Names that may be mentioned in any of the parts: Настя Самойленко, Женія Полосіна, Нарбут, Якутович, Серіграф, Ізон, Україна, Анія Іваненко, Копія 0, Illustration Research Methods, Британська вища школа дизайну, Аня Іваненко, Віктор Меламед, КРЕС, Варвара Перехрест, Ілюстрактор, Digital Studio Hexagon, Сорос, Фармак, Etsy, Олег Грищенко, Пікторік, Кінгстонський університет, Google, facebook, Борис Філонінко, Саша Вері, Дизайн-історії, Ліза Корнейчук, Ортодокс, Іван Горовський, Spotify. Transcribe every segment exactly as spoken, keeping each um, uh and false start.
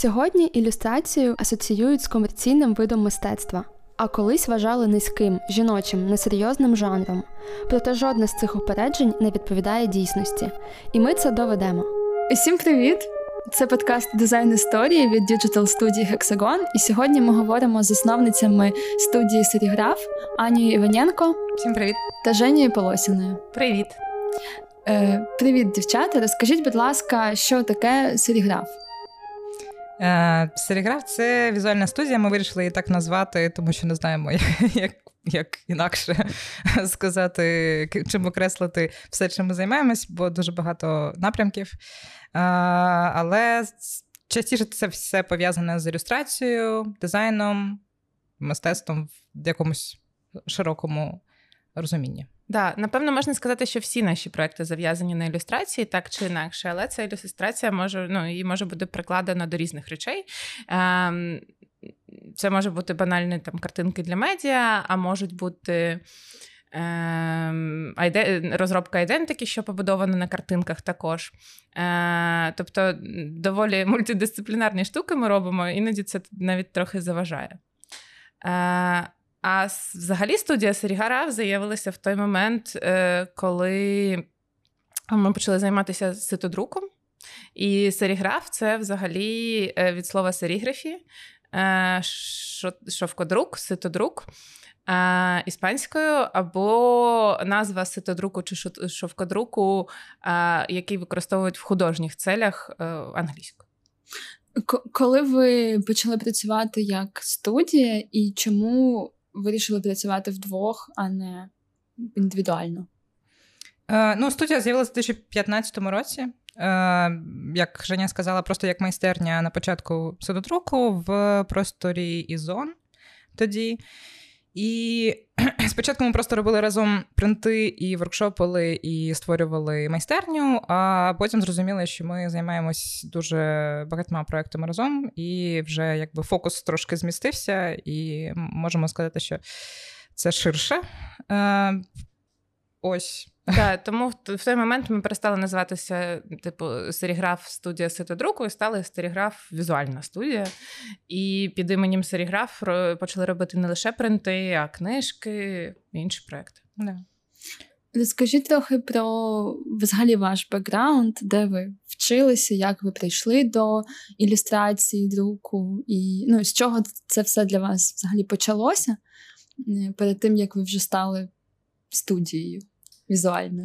Сьогодні ілюстрацію асоціюють з комерційним видом мистецтва, а колись вважали низьким, жіночим, несерйозним жанром. Проте жодне з цих упереджень не відповідає дійсності. І ми це доведемо. Усім привіт! Це подкаст «Дизайн історії» від Digital Studio Hexagon, і сьогодні ми говоримо з засновницями студії «Серіграф» Анією Іваненко. Всім привіт! Та Женією Полосіною. Привіт! Е, привіт, дівчата! Розкажіть, будь ласка, що таке «Серіграф»? Е, «Серіграф» – це візуальна студія, ми вирішили її так назвати, тому що не знаємо, як... як інакше сказати, чим окреслити все, чим ми займаємось, бо дуже багато напрямків. Але частіше це все пов'язане з ілюстрацією, дизайном, мистецтвом в якомусь широкому розумінні. Так, да, напевно, можна сказати, що всі наші проекти зав'язані на ілюстрації, так чи інакше, але ця ілюстрація може, ну, її може бути прикладена до різних речей. Ем... Це може бути банальні там, картинки для медіа, а можуть бути е, розробка айдентики, що побудована на картинках також. Е, тобто доволі мультидисциплінарні штуки ми робимо, іноді це навіть трохи заважає. Е, а взагалі студія «Серіграф» з'явилася в той момент, е, коли ми почали займатися ситодруком. І «Серіграф» – це взагалі від слова «серіграфі», шовкодрук, ситодрук іспанською, або назва ситодруку чи шовкодруку, який використовують в художніх целях англійською. Коли ви почали працювати як студія, і чому вирішили працювати вдвох, а не індивідуально? Ну, студія з'явилася в дві тисячі п'ятнадцятому році. Як Женя сказала, просто як майстерня на початку ситодруку в просторі «Ізон» тоді. І спочатку ми просто робили разом принти і воркшопили, і створювали майстерню, а потім зрозуміли, що ми займаємось дуже багатьма проектами разом, і вже якби фокус трошки змістився, і можемо сказати, що це ширше. Ось. Так, тому в той момент ми перестали називатися, типу, «Серіграф студія ситодруку» і стали «Серіграф візуальна студія». І під іменем «Серіграф» почали робити не лише принти, а книжки, інші проекти. Да. Розкажіть трохи про взагалі ваш бекграунд, де ви вчилися, як ви прийшли до ілюстрації, друку, і ну, з чого це все для вас взагалі почалося перед тим, як ви вже стали студією візуально.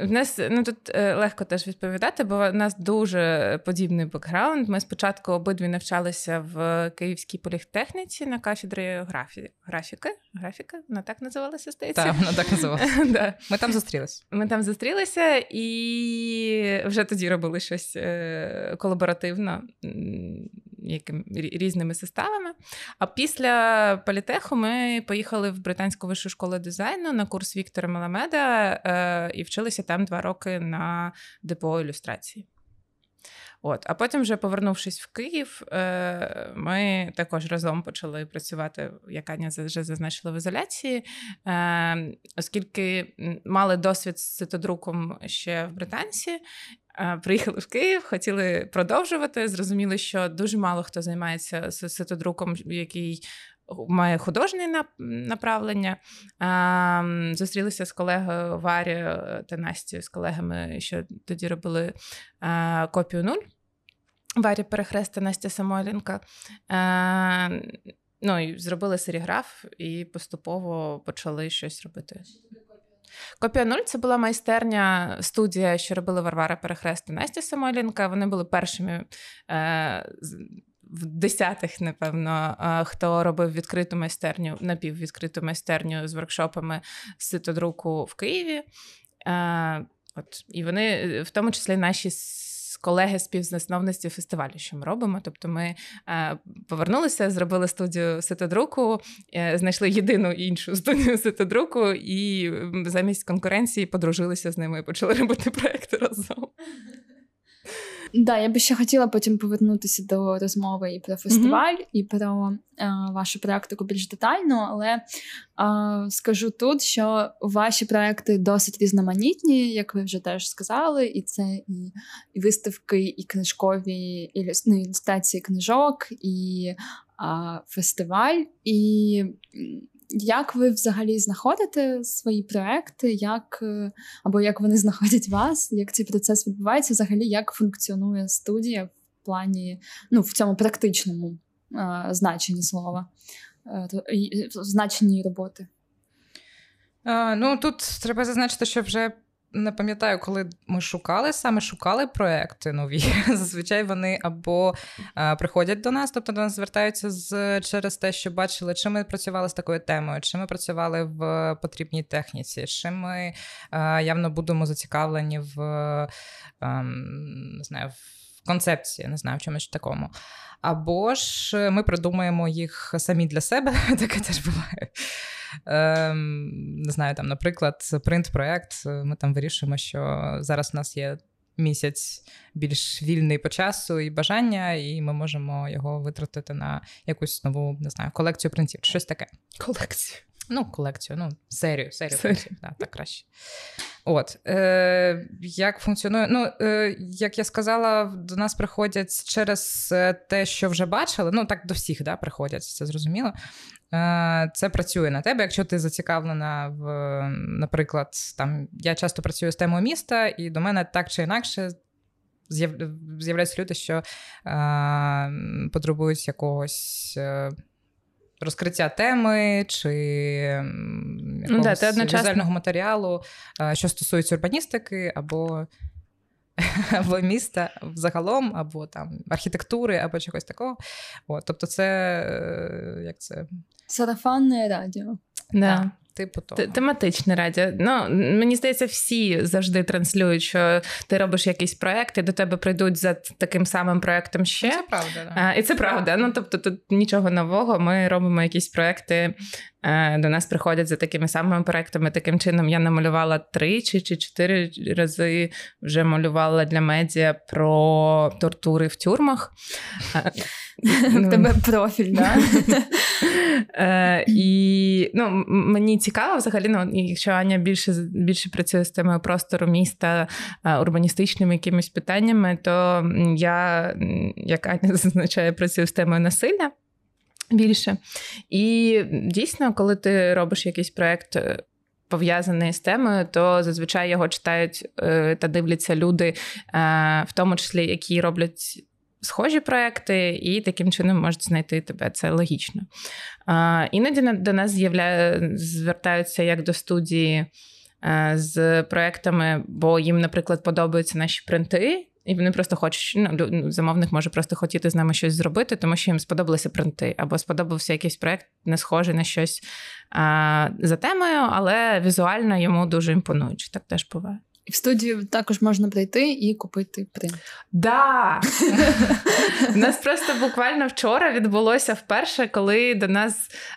В нас, ну, тут легко теж відповідати, бо в нас дуже подібний бекграунд. Ми спочатку обидві навчалися в Київській політехніці на кафедрі графі... графіки. Графіка? Вона так називалася, здається? Так, вона так називалася. Да. Ми там зустрілися. Ми там зустрілися і вже тоді робили щось колаборативно яким, різними составами. А після політеху ми поїхали в Британську вищу школу дизайну на курс Віктора Меламеда і вчилися там два роки на ДПО ілюстрації. От. А потім, вже повернувшись в Київ, ми також разом почали працювати, як Аня вже зазначила, в ізоляції, оскільки мали досвід з ситодруком ще в Британці. Приїхали в Київ, хотіли продовжувати, зрозуміли, що дуже мало хто займається ситодруком, який має художнє направлення. Зустрілися з колегою Варі та Настю, з колегами, що тоді робили «Копію нуль». Варі Перехрест та Настя Самойленко. Ну, і зробили «Серіграф» і поступово почали щось робити. «Копія нуль» – це була майстерня, студія, що робили Варвара Перехрест та Настя Самойленко. Вони були першими в десятих, напевно, хто робив відкриту майстерню, напіввідкриту майстерню з воркшопами з ситодруку в Києві. От. І вони, в тому числі, наші колеги співзасновниці фестивалю, що ми робимо. Тобто ми повернулися, зробили студію ситодруку, знайшли єдину іншу студію ситодруку і замість конкуренції подружилися з ними і почали робити проекти разом. Да, я би ще хотіла потім повернутися до розмови і про фестиваль, mm-hmm. і про а, вашу практику більш детально, але а, скажу тут, що ваші проекти досить різноманітні, як ви вже теж сказали, і це і, і виставки, і книжкові і, ну, ілюстрації книжок, і а, фестиваль, і... Як ви взагалі знаходите свої проекти, як, або як вони знаходять вас, як цей процес відбувається, взагалі як функціонує студія в плані, ну, в цьому практичному е- значенні слова, е- значенні роботи? Е, ну, тут треба зазначити, що вже не пам'ятаю, коли ми шукали, саме шукали проекти нові. Зазвичай вони або а, приходять до нас, тобто до нас звертаються з, через те, що бачили, чи ми працювали з такою темою, чи ми працювали в потрібній техніці, чи ми а, явно будемо зацікавлені в, а, не знаю, в концепції, не знаю, в чомусь такому. Або ж ми придумаємо їх самі для себе, таке теж буває. Ем, не знаю, там, наприклад, принт-проєкт, ми там вирішимо, що зараз у нас є місяць більш вільний по часу і бажання, і ми можемо його витратити на якусь нову, не знаю, колекцію принтів, щось таке. Колекцію? Ну, колекцію, ну, серію, серію, серію. принтів, да, так краще. От, е, як функціонує, ну, е, як я сказала, до нас приходять через те, що вже бачили, ну, так до всіх, да, приходять, це зрозуміло. Це працює на тебе, якщо ти зацікавлена в, наприклад, там я часто працюю з темою міста, і до мене так чи інакше з'являються люди, що е, потребують якогось е, розкриття теми чи якогось да, ти одночасно... візуального матеріалу, е, що стосується урбаністики або, або міста взагалом, або там архітектури, або чогось такого. От, тобто, це е, як це? Сарафанне радіо. Да. Так, типу того. Тематичне радіо. Ну, мені здається, всі завжди транслюють, що ти робиш якийсь проєкт, і до тебе прийдуть за таким самим проєктом ще. Це правда, да. І це правда. Ну, тобто, тут нічого нового. Ми робимо якісь проєкти, до нас приходять за такими самими проєктами. Таким чином, я намалювала три чи чотири рази вже малювала для медіа про тортури в тюрмах. В тебе профіль, так? І мені цікаво взагалі, якщо Аня більше працює з темою простору міста, урбаністичними якимись питаннями, то я, як Аня зазначає, працюю з темою насилля. Більше. І дійсно, коли ти робиш якийсь проєкт, пов'язаний з темою, то зазвичай його читають та дивляться люди, в тому числі, які роблять схожі проєкти, і таким чином можуть знайти тебе. Це логічно. Іноді до нас з'являє, звертаються як до студії з проєктами, бо їм, наприклад, подобаються наші принти, і вони просто хочуть, ну, замовник може просто хотіти з нами щось зробити, тому що їм сподобалися принти, або сподобався якийсь проєкт, не схожий на щось а, за темою, але візуально йому дуже імпонуючи. Так теж буває. І в студію також можна прийти і купити принт. Да! У нас просто буквально вчора відбулося вперше, коли до нас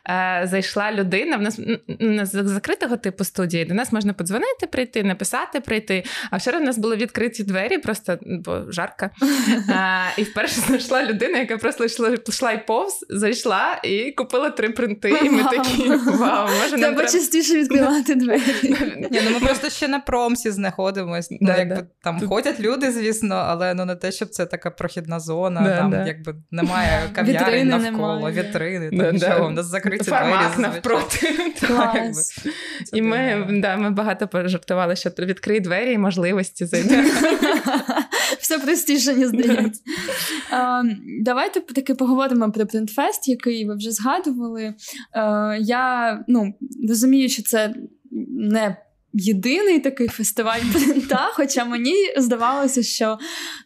е, зайшла людина. У нас, у нас закритого типу студії. До нас можна подзвонити, прийти, написати, прийти. А вчора в нас були відкриті двері, просто бо жарко. Е, і вперше зайшла людина, яка просто йшла, йшла і повз, зайшла і купила три принти. І ми такі, вау, може нам треба... частіше відкривати двері. Ні, ну ми просто ще на промсі знаходимося. Знаходимось, да, ну, якби да. Там тут... ходять люди, звісно, але ну не те, щоб це така прохідна зона, да, там да. Якби немає кав'ярень навколо, немає. Вітрини, да, там нічого, да. У нас закриті Фармак двері. Навпроти. Клас. Так, і ми, да, ми багато пожартували, що відкриє двері і можливості зайти. Все простіше, не здається. uh, давайте таки поговоримо про Printfest, який ви вже згадували. Uh, я ну, розумію, що це не єдиний такий фестиваль принта, хоча мені здавалося, що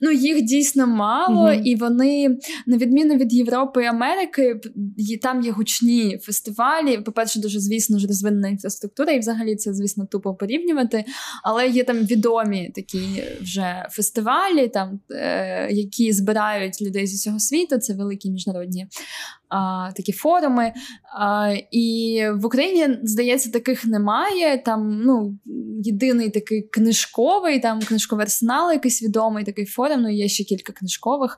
ну, їх дійсно мало, mm-hmm. і вони, на відміну від Європи і Америки, там є гучні фестивалі, по-перше, дуже, звісно ж, розвинена інфраструктура, і взагалі це, звісно, тупо порівнювати, але є там відомі такі вже фестивалі, там, е- які збирають людей з усього світу, це великі міжнародні а, такі форуми. А, і в Україні, здається, таких немає. Там, ну, єдиний такий книжковий, там книжковий арсенал якийсь відомий, такий форум, ну, є ще кілька книжкових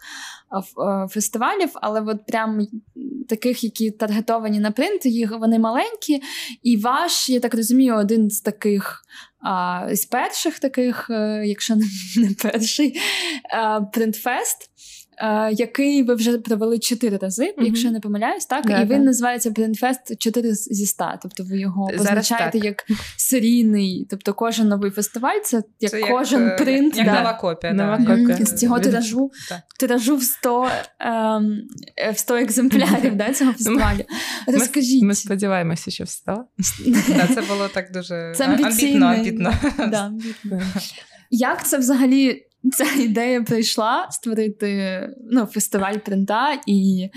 а, а, фестивалів, але от прям таких, які таргетовані на принт, їх, вони маленькі. І ваш, я так розумію, один з таких, а, з перших таких, якщо не перший, Printfest, який ви вже провели чотири рази, mm-hmm. якщо я не помиляюсь, так? Yeah, і він yeah. називається Brandfest чотири зі сто. Тобто ви його зараз позначаєте так. як серійний. Тобто кожен новий фестиваль, це як це кожен як, принт. Як да. нова копія. Нова да. копія. З цього тиражу, тиражу в сто екземплярів да, цього фестивалю. Розкажіть. Ми, ми сподіваємося, що в сто. Да, це було так дуже амбітно. амбітно. Да, амбітно. Як це взагалі... Ця ідея прийшла створити ну, фестиваль принта, і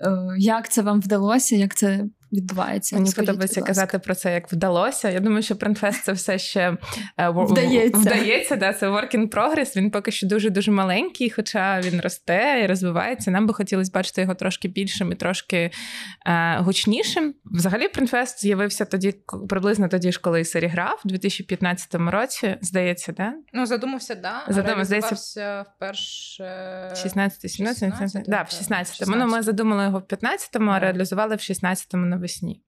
е, як це вам вдалося, як це відбувається? Мені Скажіть, подобається казати про це, як вдалося. Я думаю, що Printfest це все ще е, вдається. вдається да, це work in progress. Він поки що дуже-дуже маленький, хоча він росте і розвивається. Нам би хотілося бачити його трошки більшим і трошки е, гучнішим. Взагалі Printfest з'явився тоді, приблизно тоді ж, коли Серіграф, у дві тисячі п'ятнадцятому році, здається, да? Ну, задумався, да. Задумався, здається, вперше... шістнадцятий, сімнадцятий, да, в шістнадцятому. Ну, ми задумали його в п'ятнадцятому, а реалізували в шістнадцятому на весні.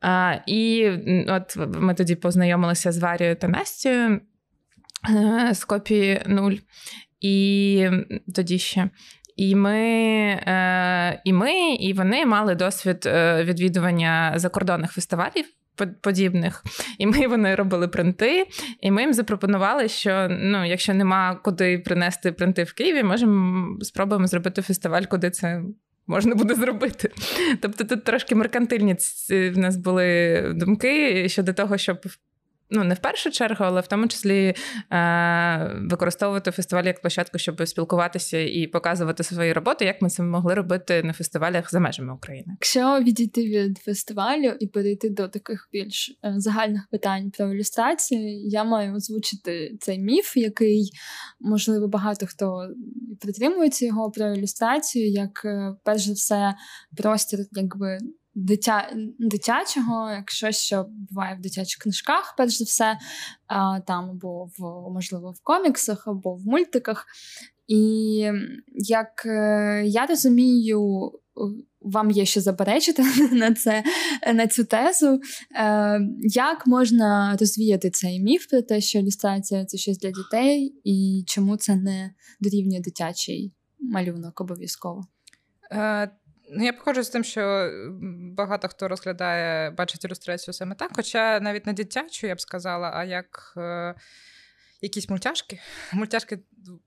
А, і от ми тоді познайомилися з Варією та Настею з Копії нуль. І тоді ще. І ми, і ми, і вони мали досвід відвідування закордонних фестивалів подібних. І ми вони робили принти, і ми їм запропонували, що, ну, якщо нема куди принести принти в Києві, можемо спробуємо зробити фестиваль, куди це можна буде зробити. Тобто тут трошки меркантильні в нас були думки щодо того, щоб, ну, не в першу чергу, але в тому числі е- використовувати фестиваль як площадку, щоб спілкуватися і показувати свої роботи, як ми це могли робити на фестивалях за межами України. Якщо відійти від фестивалю і перейти до таких більш загальних питань про ілюстрації, я маю озвучити цей міф, який, можливо, багато хто притримується його про ілюстрацію, як, перш за все, простір, якби, Дитя... дитячого, якщо що буває в дитячих книжках, перш за все, а, там або в, можливо, в коміксах, або в мультиках. І як я розумію, вам є що заперечити на це, на цю тезу, як можна розвіяти цей міф про те, що ілюстрація – це щось для дітей, і чому це не дорівнює дитячий малюнок обов'язково? Ну, я походжу з тим, що багато хто розглядає, бачить ілюстрацію саме так, хоча навіть не дитячу, я б сказала, а як е, якісь мультяшки. Мультяшки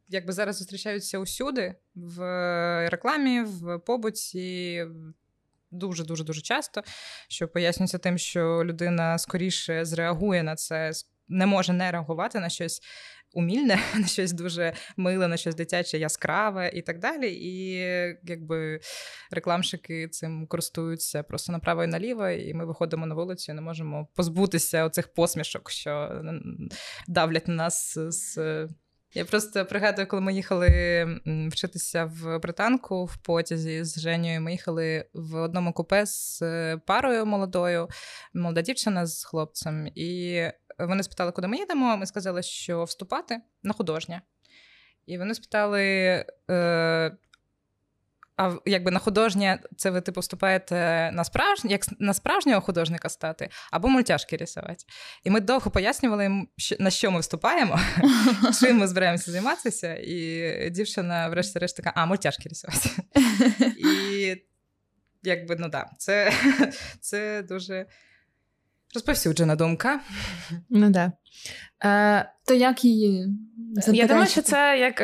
якби зараз зустрічаються усюди, в рекламі, в побуті, дуже-дуже-дуже часто, що пояснюється тим, що людина скоріше зреагує на це, не може не реагувати на щось умільне, на щось дуже миле, на щось дитяче, яскраве і так далі. І якби рекламщики цим користуються просто направо і наліво, і ми виходимо на вулицю і не можемо позбутися оцих посмішок, що давлять на нас з... Я просто пригадую, коли ми їхали вчитися в Британку в потязі з Женією, ми їхали в одному купе з парою молодою, молода дівчина з хлопцем, і вони спитали, куди ми їдемо, ми сказали, що вступати на художнє. І вони спитали, е, а якби на художнє, це ви типу вступаєте на справжнє, як на справжнього художника стати, або мультяшки рисувати. І ми довго пояснювали їм, на що ми вступаємо, чим ми збираємося займатися, і дівчина врешті-решт така, а, мультяшки рисувати. І якби, ну да, це, це дуже... розповсюджена думка. Ну, да. Е, То як її заперечити? Я думаю, що це як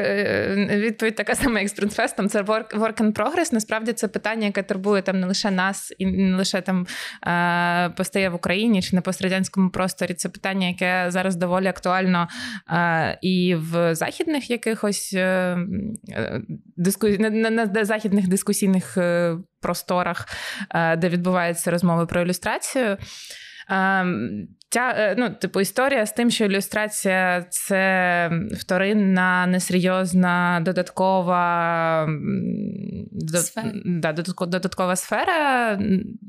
відповідь така сама, як з Printfestом. Це work, work in progress. Насправді це питання, яке турбує там не лише нас, і не лише там е, постає в Україні чи на пострадянському просторі. Це питання, яке зараз доволі актуально е, і в західних якихось е, диску... на, на, на західних дискусійних е, просторах, е, де відбуваються розмови про ілюстрацію. Ця, ну, типу, історія з тим, що ілюстрація – це вторинна, несерйозна, додаткова, до, сфера. Да, додаткова сфера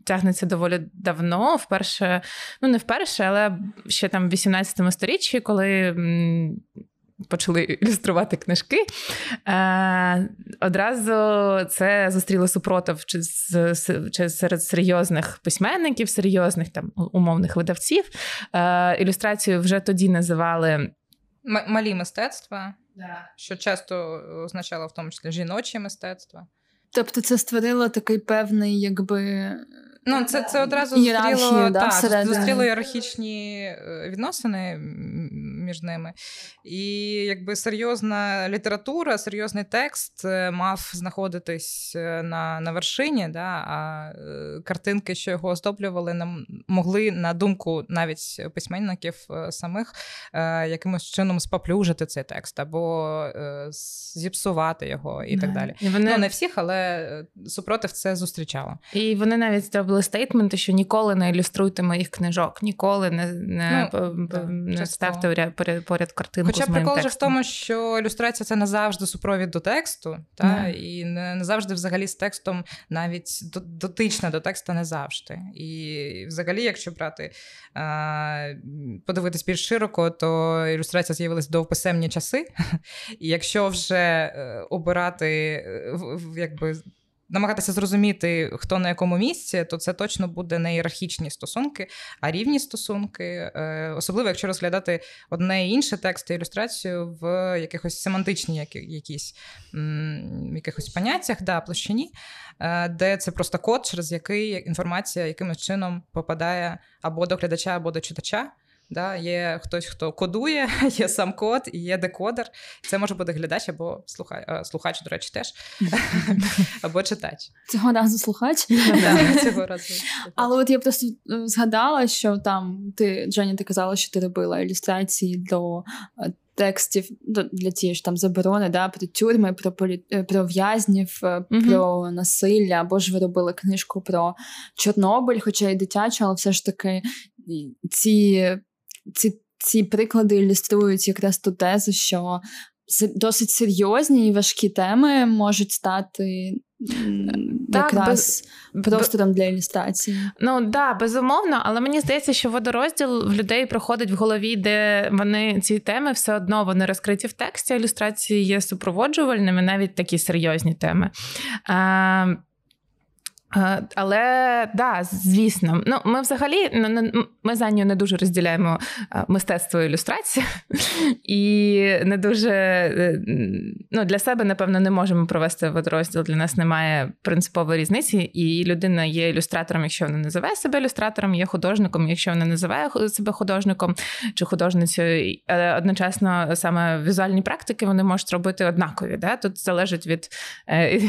тягнеться доволі давно, вперше, ну не вперше, але ще там в вісімнадцятому сторіччі, коли почали ілюструвати книжки, одразу це зустріло супротив серед серйозних письменників, серйозних там умовних видавців. Ілюстрацію вже тоді називали малі мистецтва, да. Що часто означало в тому числі жіночі мистецтва. Тобто це створило такий певний, якби... Ну, це, це одразу зустріло, да, та, зустріло ієрархічні відносини між ними. І якби серйозна література, серйозний текст мав знаходитись на, на вершині, да, а картинки, що його оздоблювали, могли, на думку навіть письменників самих, якимось чином спаплюжити цей текст або зіпсувати його і не. Так далі. І вони... Ну, не всіх, але супротив це зустрічало. І вони навіть зробили стейтменти, що ніколи не ілюструйте моїх книжок, ніколи не, не, ну, б, не ставте поряд, поряд картинку Хоча з моїм текстом. Хоча прикол же в тому, що ілюстрація – це не завжди супровід до тексту, та? Yeah. І не, не завжди взагалі з текстом, навіть дотична до тексту не завжди. І взагалі, якщо брати, подивитись більш широко, то ілюстрація з'явилась до писемні часи. І якщо вже обирати, якби, намагатися зрозуміти, хто на якому місці, то це точно буде не ієрархічні стосунки, а рівні стосунки. Особливо, якщо розглядати одне і інше тексти, ілюстрацію в якихось семантичні якісь, якихось поняттях, да, площині, де це просто код, через який інформація якимось чином попадає або до глядача, або до читача. Да, є хтось, хто кодує, є сам код, і є декодер. Це може бути глядач або слухач, слухач, до речі, теж, або читач. Цього разу слухач? Так, цього разу. Але от я просто згадала, що там ти, Женя, ти казала, що ти робила ілюстрації до текстів для тієї ж там заборони, да, про тюрми, про, полі... про в'язнів, mm-hmm. про насилля, або ж ви робили книжку про Чорнобиль, хоча і дитячу, але все ж таки ці... Ці, ці приклади ілюструють якраз ту тезу, що досить серйозні і важкі теми можуть стати так, якраз без... простором для ілюстрації. Ну, так, да, безумовно, але мені здається, що водорозділ в людей проходить в голові, де вони, ці теми все одно, вони розкриті в тексті, ілюстрації є супроводжувальними, навіть такі серйозні теми. А, але, да, звісно. Ну, ми взагалі, ми з Анею не дуже розділяємо мистецтво і ілюстрацію. І не дуже, ну, для себе, напевно, не можемо провести водорозділ. Для нас немає принципової різниці. І людина є ілюстратором, якщо вона називає себе ілюстратором, є художником, якщо вона називає себе художником чи художницею. Одночасно саме візуальні практики вони можуть робити однакові. Да? Тут залежить від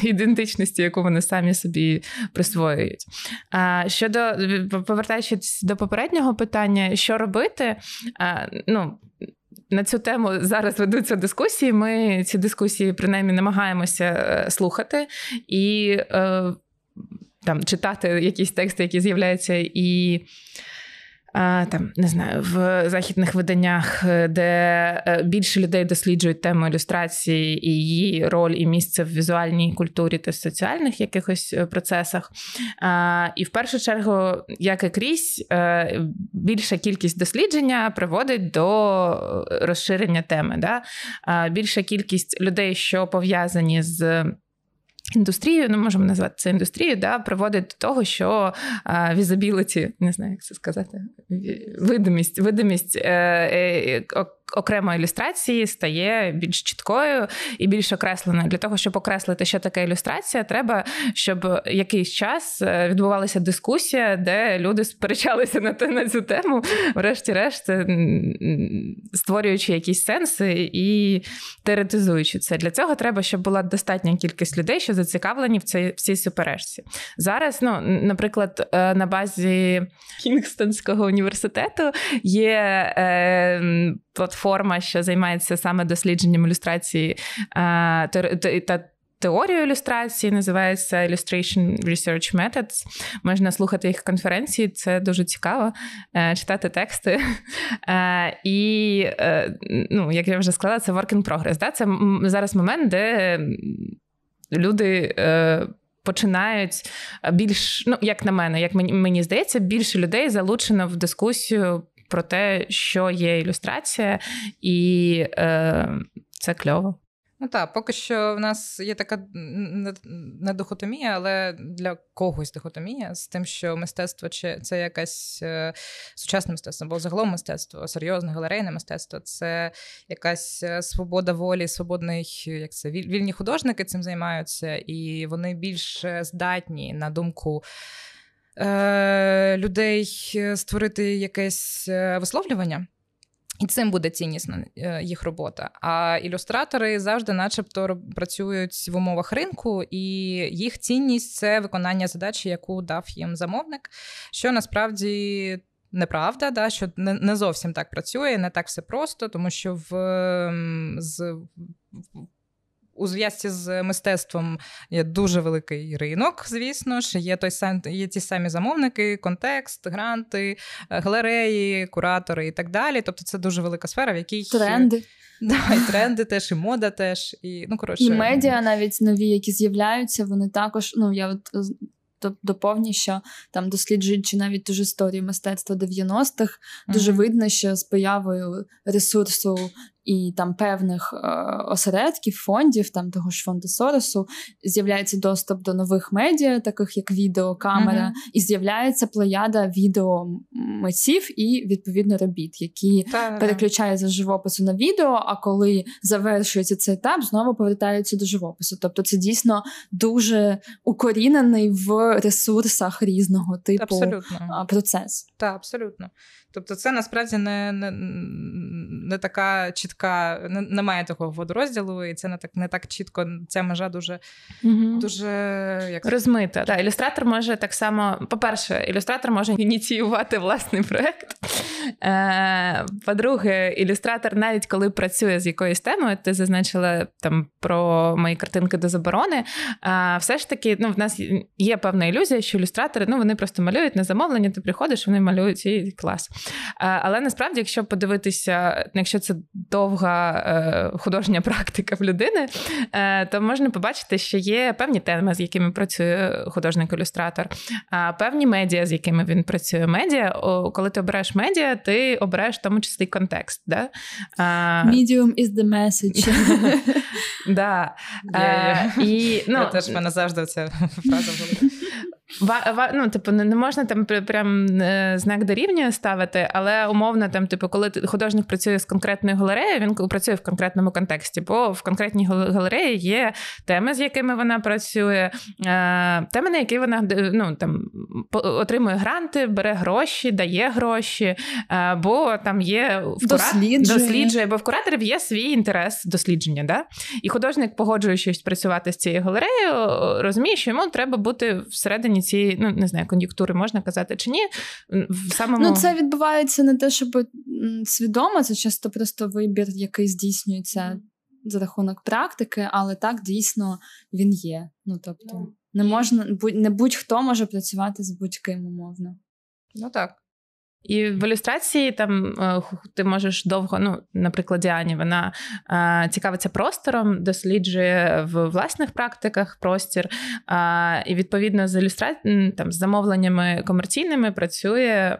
ідентичності, яку вони самі собі присвоюють. Щодо, повертаючись до попереднього питання, що робити, ну, на цю тему зараз ведуться дискусії, ми ці дискусії, принаймні, намагаємося слухати і там, читати якісь тексти, які з'являються і там, не знаю, в західних виданнях, де більше людей досліджують тему ілюстрації і її роль і місце в візуальній культурі та соціальних якихось процесах. І в першу чергу, як і крізь, більша кількість дослідження приводить до розширення теми. Да? Більша кількість людей, що пов'язані з індустрію, ну, можемо назвати це індустрію, да, приводить до того, що візабіліті, не знаю, як це сказати, видимість, видимість е, е, окремої ілюстрації стає більш чіткою і більш окресленою. Для того, щоб окреслити, що таке ілюстрація, треба, щоб якийсь час відбувалася дискусія, де люди сперечалися на, те, на цю тему, врешті-решт, створюючи якісь сенси і теоретизуючи це. Для цього треба, щоб була достатня кількість людей, що зацікавлені в цій, в цій суперечці. Зараз, ну, наприклад, на базі Кінгстонського університету є е, платформа, що займається саме дослідженням ілюстрації е, та теорію ілюстрації, називається Illustration Research Methods. Можна слухати їх конференції, це дуже цікаво, читати тексти. І, ну, як я вже сказала, це work in progress. Да? Це зараз момент, де люди починають більш, ну, як на мене, як мені, мені здається, більше людей залучено в дискусію про те, що є ілюстрація, і е, це кльово. Ну так, поки що в нас є така не дихотомія, але для когось дихотомія з тим, що мистецтво чи це якась сучасне мистецтво, або загалом мистецтво, серйозне галерейне мистецтво, це якась свобода волі, свободний, як це, вільні художники цим займаються, і вони більш здатні, на думку людей, створити якесь висловлювання. І цим буде ціннісна їх робота. А ілюстратори завжди начебто працюють в умовах ринку, і їх цінність – це виконання задачі, яку дав їм замовник, що насправді неправда, да, що не зовсім так працює, не так все просто, тому що в... з... у зв'язці з мистецтвом є дуже великий ринок, звісно ж, є, той сам, є ті самі замовники, контекст, гранти, галереї, куратори і так далі. Тобто це дуже велика сфера, в якій... Тренди. Да, і тренди теж, і мода теж, і, ну, коротше... І медіа навіть нові, які з'являються, вони також, ну, я от... доповню, що там досліджуючи навіть ту ж історію мистецтва дев'яностих, mm-hmm. дуже видно, що з появою ресурсу і там певних е- осередків, фондів, там того ж фонду Соросу, з'являється доступ до нових медіа, таких як відео, камера, mm-hmm. і з'являється плеяда відеомитців і, відповідно, робіт, які mm-hmm. переключаються з живопису на відео, а коли завершується цей етап, знову повертаються до живопису. Тобто це дійсно дуже укорінений в ресурсах різного типу абсолютно. Процес. Так, абсолютно. Тобто це насправді не, не, не така чітка, не, немає такого водорозділу, і це не так, не так чітко, ця межа дуже, угу. дуже як... розмита. Так, ілюстратор може так само, по-перше, ілюстратор може ініціювати власний проєкт. По-друге, ілюстратор, навіть коли працює з якоюсь темою, ти зазначила там про мої картинки до заборони, все ж таки, ну, в нас є певна ілюзія, що ілюстратори, ну, вони просто малюють на замовлення, ти приходиш, вони малюють і клас. Але насправді, якщо подивитися, якщо це довга художня практика в людини, то можна побачити, що є певні теми, з якими працює художник-ілюстратор, певні медіа, з якими він працює. Медіа, коли ти обираєш медіа, ти обираєш в тому числі контекст. Да? Medium is the message. Да. Я теж, в мене завжди ця фраза була. Ну, типу, не можна там прям знак дорівнює ставити, але умовно, там, типу, коли художник працює з конкретною галереєю, він працює в конкретному контексті, бо в конкретній галереї є теми, з якими вона працює, теми, на які вона, ну, там, отримує гранти, бере гроші, дає гроші, бо там є в досліджує. Кура... досліджує, бо в кураторів є свій інтерес дослідження, да? І художник, погоджуючись працювати з цією галереєю, розуміє, що йому треба бути всередині цієї, ну, не знаю, кон'юнктури можна казати чи ні. В самому... Ну, це відбувається не те, щоб свідомо, це часто просто вибір, який здійснюється за рахунок практики, але так дійсно він є. Ну, тобто, не можна, не будь-хто може працювати з будь-ким умовно. Ну, так. І в ілюстрації там ти можеш довго, ну, наприклад, Ані, вона а, цікавиться простором, досліджує в власних практиках простір, а, і відповідно з ілюстра... там, з замовленнями комерційними працює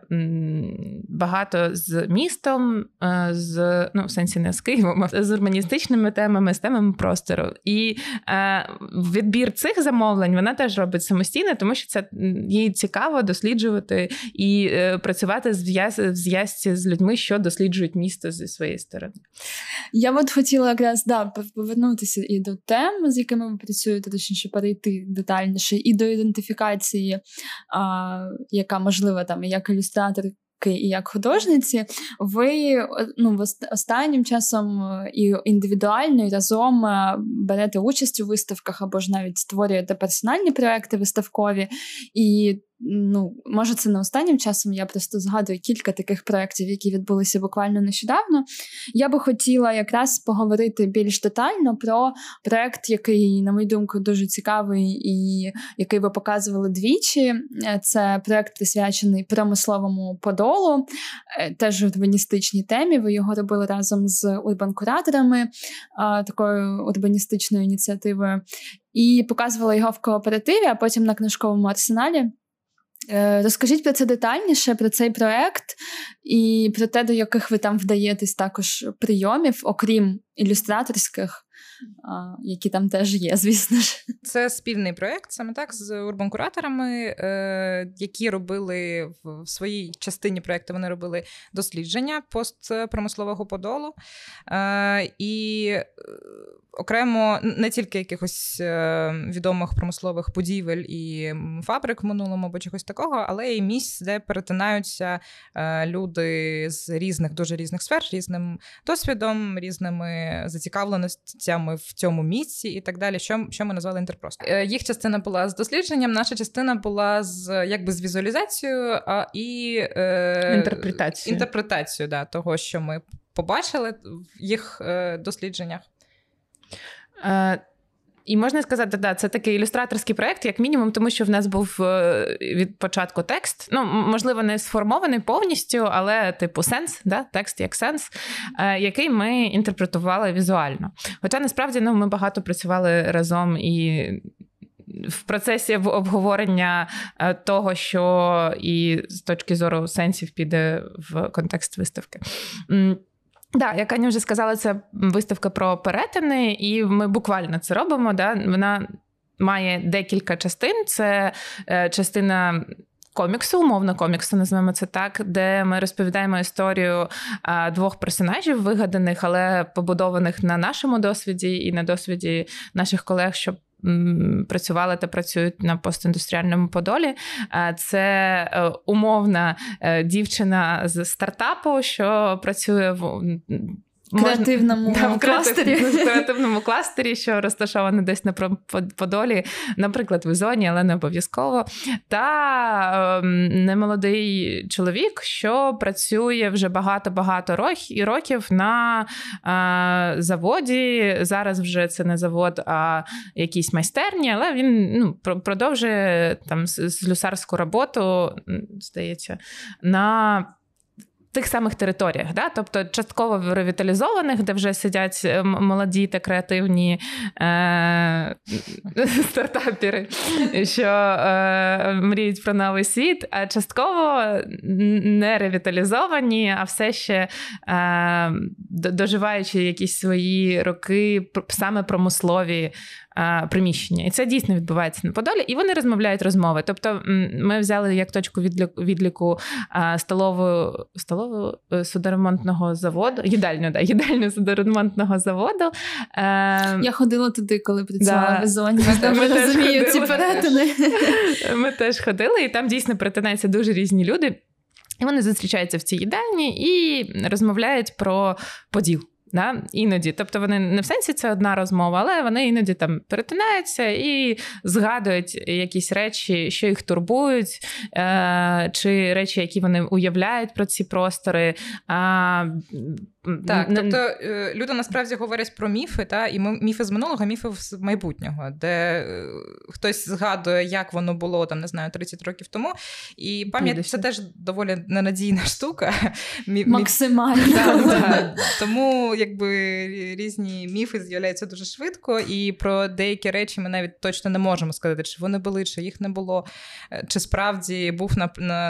багато з містом, з, ну, в сенсі не з Києвом, а з урбаністичними темами, з темами простору. І а, відбір цих замовлень вона теж робить самостійно, тому що це їй цікаво досліджувати і а, працювати в зв'язці з людьми, що досліджують місто зі своєї сторони. Я от хотіла якраз, да, повернутися і до тем, з якими ви працюєте, точніше перейти детальніше, і до ідентифікації, а, яка можлива там як ілюстратор, і як художниці. Ви, ну, останнім часом і індивідуально, і разом берете участь у виставках або ж навіть створюєте персональні проекти виставкові. І ну, може це не останнім часом, я просто згадую кілька таких проєктів, які відбулися буквально нещодавно. Я би хотіла якраз поговорити більш детально про проєкт, який, на мою думку, дуже цікавий і який ви показували двічі. Це проєкт, присвячений промисловому подолу, теж урбаністичній темі. Ви його робили разом з урбан-кураторами, такою урбаністичною ініціативою. І показувала його в кооперативі, а потім на книжковому арсеналі. Розкажіть про це детальніше, про цей проєкт і про те, до яких ви там вдаєтесь також прийомів, окрім ілюстраторських, які там теж є, звісно ж. Це спільний проєкт, саме так, з урбан-кураторами, які робили в своїй частині проєкту, вони робили дослідження постпромислового подолу. І окремо не тільки якихось відомих промислових будівель і фабрик в минулому або чогось такого, але і місць, де перетинаються люди з різних, дуже різних сфер, різним досвідом, різними зацікавленостями в цьому місці і так далі, що, що ми назвали інтерпросто. Їх частина була з дослідженням, наша частина була з, якби, з візуалізацією і е... інтерпретацією, інтерпретацією да, того, що ми побачили в їх дослідженнях. Uh, і можна сказати, да, це такий ілюстраторський проєкт, як мінімум, тому що в нас був від початку текст. Ну, можливо, не сформований повністю, але типу сенс, да? Текст як сенс, uh, який ми інтерпретували візуально. Хоча, насправді, ну, ми багато працювали разом і в процесі обговорення того, що і з точки зору сенсів піде в контекст виставки. Так, да, як Аня вже сказала, це виставка про перетини, і ми буквально це робимо. Да? Вона має декілька частин. Це е, частина коміксу, умовно коміксу, називаємо це так, де ми розповідаємо історію е, двох персонажів вигаданих, але побудованих на нашому досвіді і на досвіді наших колег, щоб працювали та працюють на постіндустріальному подолі. Це умовна дівчина з стартапу, що працює в креативному, можна, да, в кластері. В креативному кластері, що розташовано десь на Подолі, наприклад, в Ізоні, але не обов'язково. Та немолодий чоловік, що працює вже багато-багато років на заводі. Зараз вже це не завод, а якісь майстерні, але він, ну, продовжує там слюсарську роботу, здається, на тих самих територіях, да? Тобто частково ревіталізованих, де вже сидять молоді та креативні е- стартапери, що е- мріють про новий світ, а частково не ревіталізовані, а все ще е- доживаючи якісь свої роки саме промислові приміщення. І це дійсно відбувається на Подолі. І вони розмовляють розмови. Тобто ми взяли як точку відліку столову, столову судоремонтного заводу, їдальню, да, їдальню судоремонтного заводу. Я ходила туди, коли працювала, да, в Ізоні. Там ми розумію ці перетини. Ми теж ходили, і там дійсно перетинаються дуже різні люди. І вони зустрічаються в цій їдальні і розмовляють про Поділ. Да? Іноді. Тобто вони не в сенсі це одна розмова, але вони іноді там перетинаються і згадують якісь речі, що їх турбують, е- чи речі, які вони уявляють про ці простори. А- Так, тобто люди насправді говорять про міфи, та, і міфи з минулого, міфи з майбутнього, де хтось згадує, як воно було, там, не знаю, тридцять років тому, і пам'ять – це теж доволі ненадійна штука. Максимально. Так, так. Тому, якби, різні міфи з'являються дуже швидко, і про деякі речі ми навіть точно не можемо сказати, чи вони були, чи їх не було, чи справді був,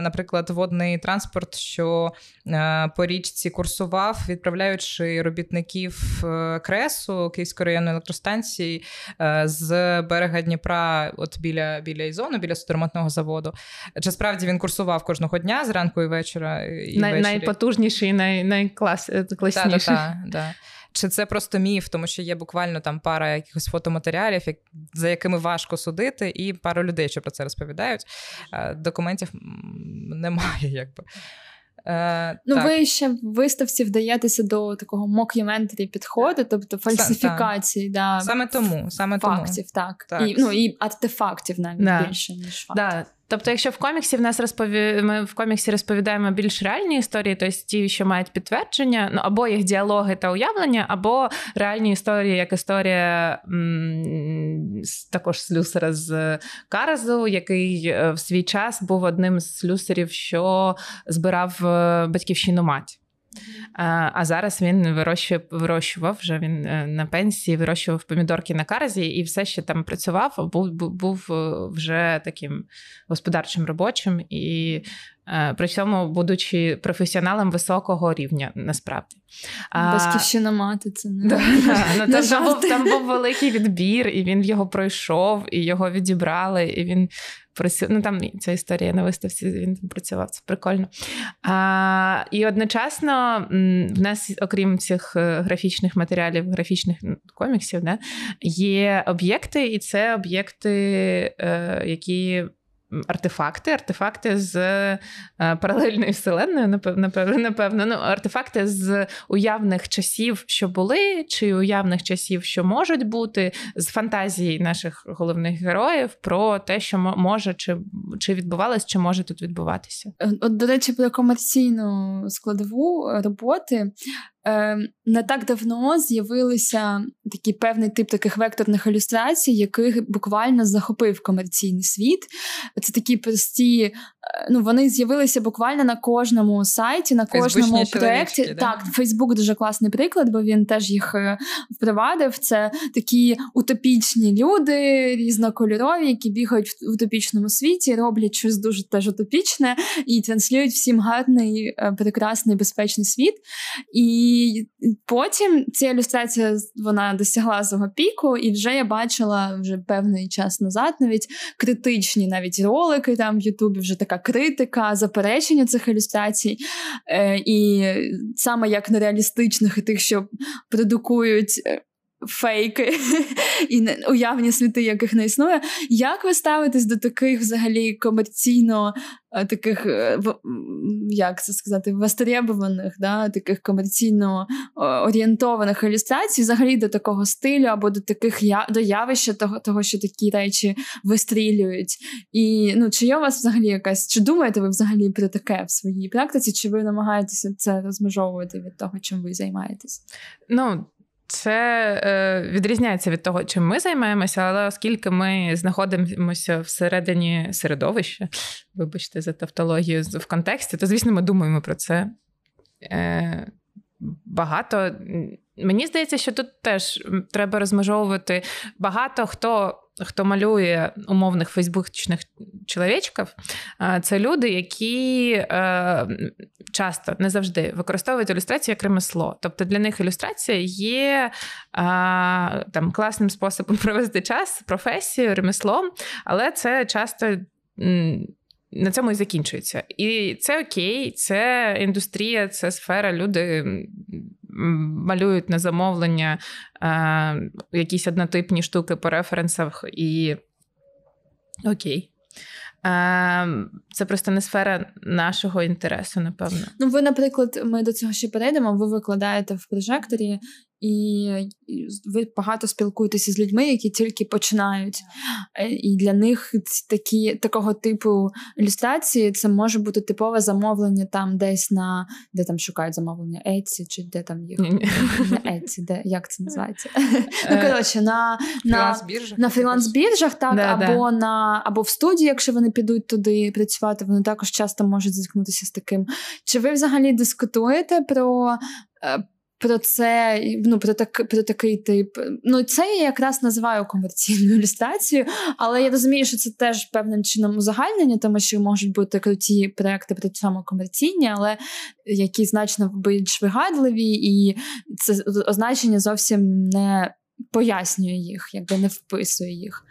наприклад, водний транспорт, що по річці курсував від відправляючи робітників КРЕСу, Київської районної електростанції, з берега Дніпра, от біля, біля Ізону, біля судоремонтного заводу. Чи справді він курсував кожного дня, зранку і вечора? І Най, найпотужніший, най, найкласніший. Так, так. Чи це просто міф, тому що є буквально там пара якихось фотоматеріалів, за якими важко судити, і пара людей, що про це розповідають. Документів немає, якби. Uh, ну, так. Ви ще в виставці вдаєтеся до такого мок'юментарі підходу, тобто фальсифікації, да, да, саме тому, саме фактів, тому. Так. Так. І, ну, і артефактів навіть, да, більше, ніж фактів. Да. Тобто, якщо в коміксі в нас розпові... ми в коміксі розповідаємо більш реальні історії, тобто ті, що мають підтвердження, ну або їх діалоги та уявлення, або реальні історії, як історія м- також слюсара з Каразу, який в свій час був одним з слюсарів, що збирав батьківщину мать. А зараз він вирощує, вирощував, вже він на пенсії, вирощував помідорки на Каразі і все ще там працював, був, був вже таким господарчим робочим і при цьому будучи професіоналом високого рівня, насправді. Батьківщина мати, це не да, да, ну, там, був, там був великий відбір, і він його пройшов, і його відібрали, і він працював. Ну, там ця історія на виставці, він там працював, це прикольно. А, і одночасно в нас, окрім цих графічних матеріалів, графічних коміксів, да, є об'єкти, і це об'єкти, які... Артефакти, артефакти з паралельної вселенної, напевно, напевно, ну, артефакти з уявних часів, що були, чи уявних часів, що можуть бути, з фантазії наших головних героїв про те, що може, чи, чи відбувалось, чи може тут відбуватися. От, до речі, про комерційну складову роботи. Не так давно з'явилися такий певний тип таких векторних ілюстрацій, яких буквально захопив комерційний світ. Це такі прості, ну вони з'явилися буквально на кожному сайті, на кожному проєкті. Да? Так, Фейсбук дуже класний приклад, бо він теж їх впровадив. Це такі утопічні люди, різнокольорові, які бігають в утопічному світі, роблять щось дуже теж утопічне і транслюють всім гарний, прекрасний, безпечний світ. І І потім ця ілюстрація, вона досягла свого піку, і вже я бачила вже певний час назад навіть критичні навіть ролики там в Ютубі, вже така критика, заперечення цих ілюстрацій. Е, і саме як нереалістичних і тих, що продукують фейки і уявні світи, яких не існує. Як ви ставитесь до таких взагалі комерційно таких, як це сказати, востребованих, да, таких комерційно орієнтованих ілюстрацій, взагалі до такого стилю або до таких я, до явища того, того, що такі речі вистрілюють? І, ну, чи є у вас взагалі якась, чи думаєте ви взагалі про таке в своїй практиці, чи ви намагаєтеся це розмежовувати від того, чим ви займаєтесь? Ну, це відрізняється від того, чим ми займаємося, але оскільки ми знаходимося всередині середовища, вибачте за тавтологію, в контексті, то, звісно, ми думаємо про це багато. Мені здається, що тут теж треба розмежовувати багато хто, хто малює умовних фейсбучних чоловічків. Це люди, які часто, не завжди, використовують ілюстрацію як ремесло. Тобто для них ілюстрація є там, класним способом провести час, професію, ремеслом, але це часто... На цьому і закінчується. І це окей, це індустрія, це сфера, люди малюють на замовлення е, якісь однотипні штуки по референсах і окей. Це просто не сфера нашого інтересу, напевно. Ну, ви, наприклад, ми до цього ще перейдемо, ви викладаєте в прожекторі, і ви багато спілкуєтеся з людьми, які тільки починають. І для них такі, такого типу ілюстрації це може бути типове замовлення там десь на... Де там шукають замовлення? Etsy? Чи де там їх? На Etsy, де, як це називається? Ну, коротше, на, на, на фріланс-біржах, так, да, або, да. На, або в студії, якщо вони підуть туди працювати, вони також часто можуть зіткнутися з таким. Чи ви взагалі дискутуєте про... Про це, ну, про, так, про такий тип. Ну, це я якраз називаю комерційною ілюстрацією, але я розумію, що це теж певним чином узагальнення, тому що можуть бути круті проекти при цьому комерційні, але які значно більш вигадливі, і це означення зовсім не пояснює їх, якби не вписує їх.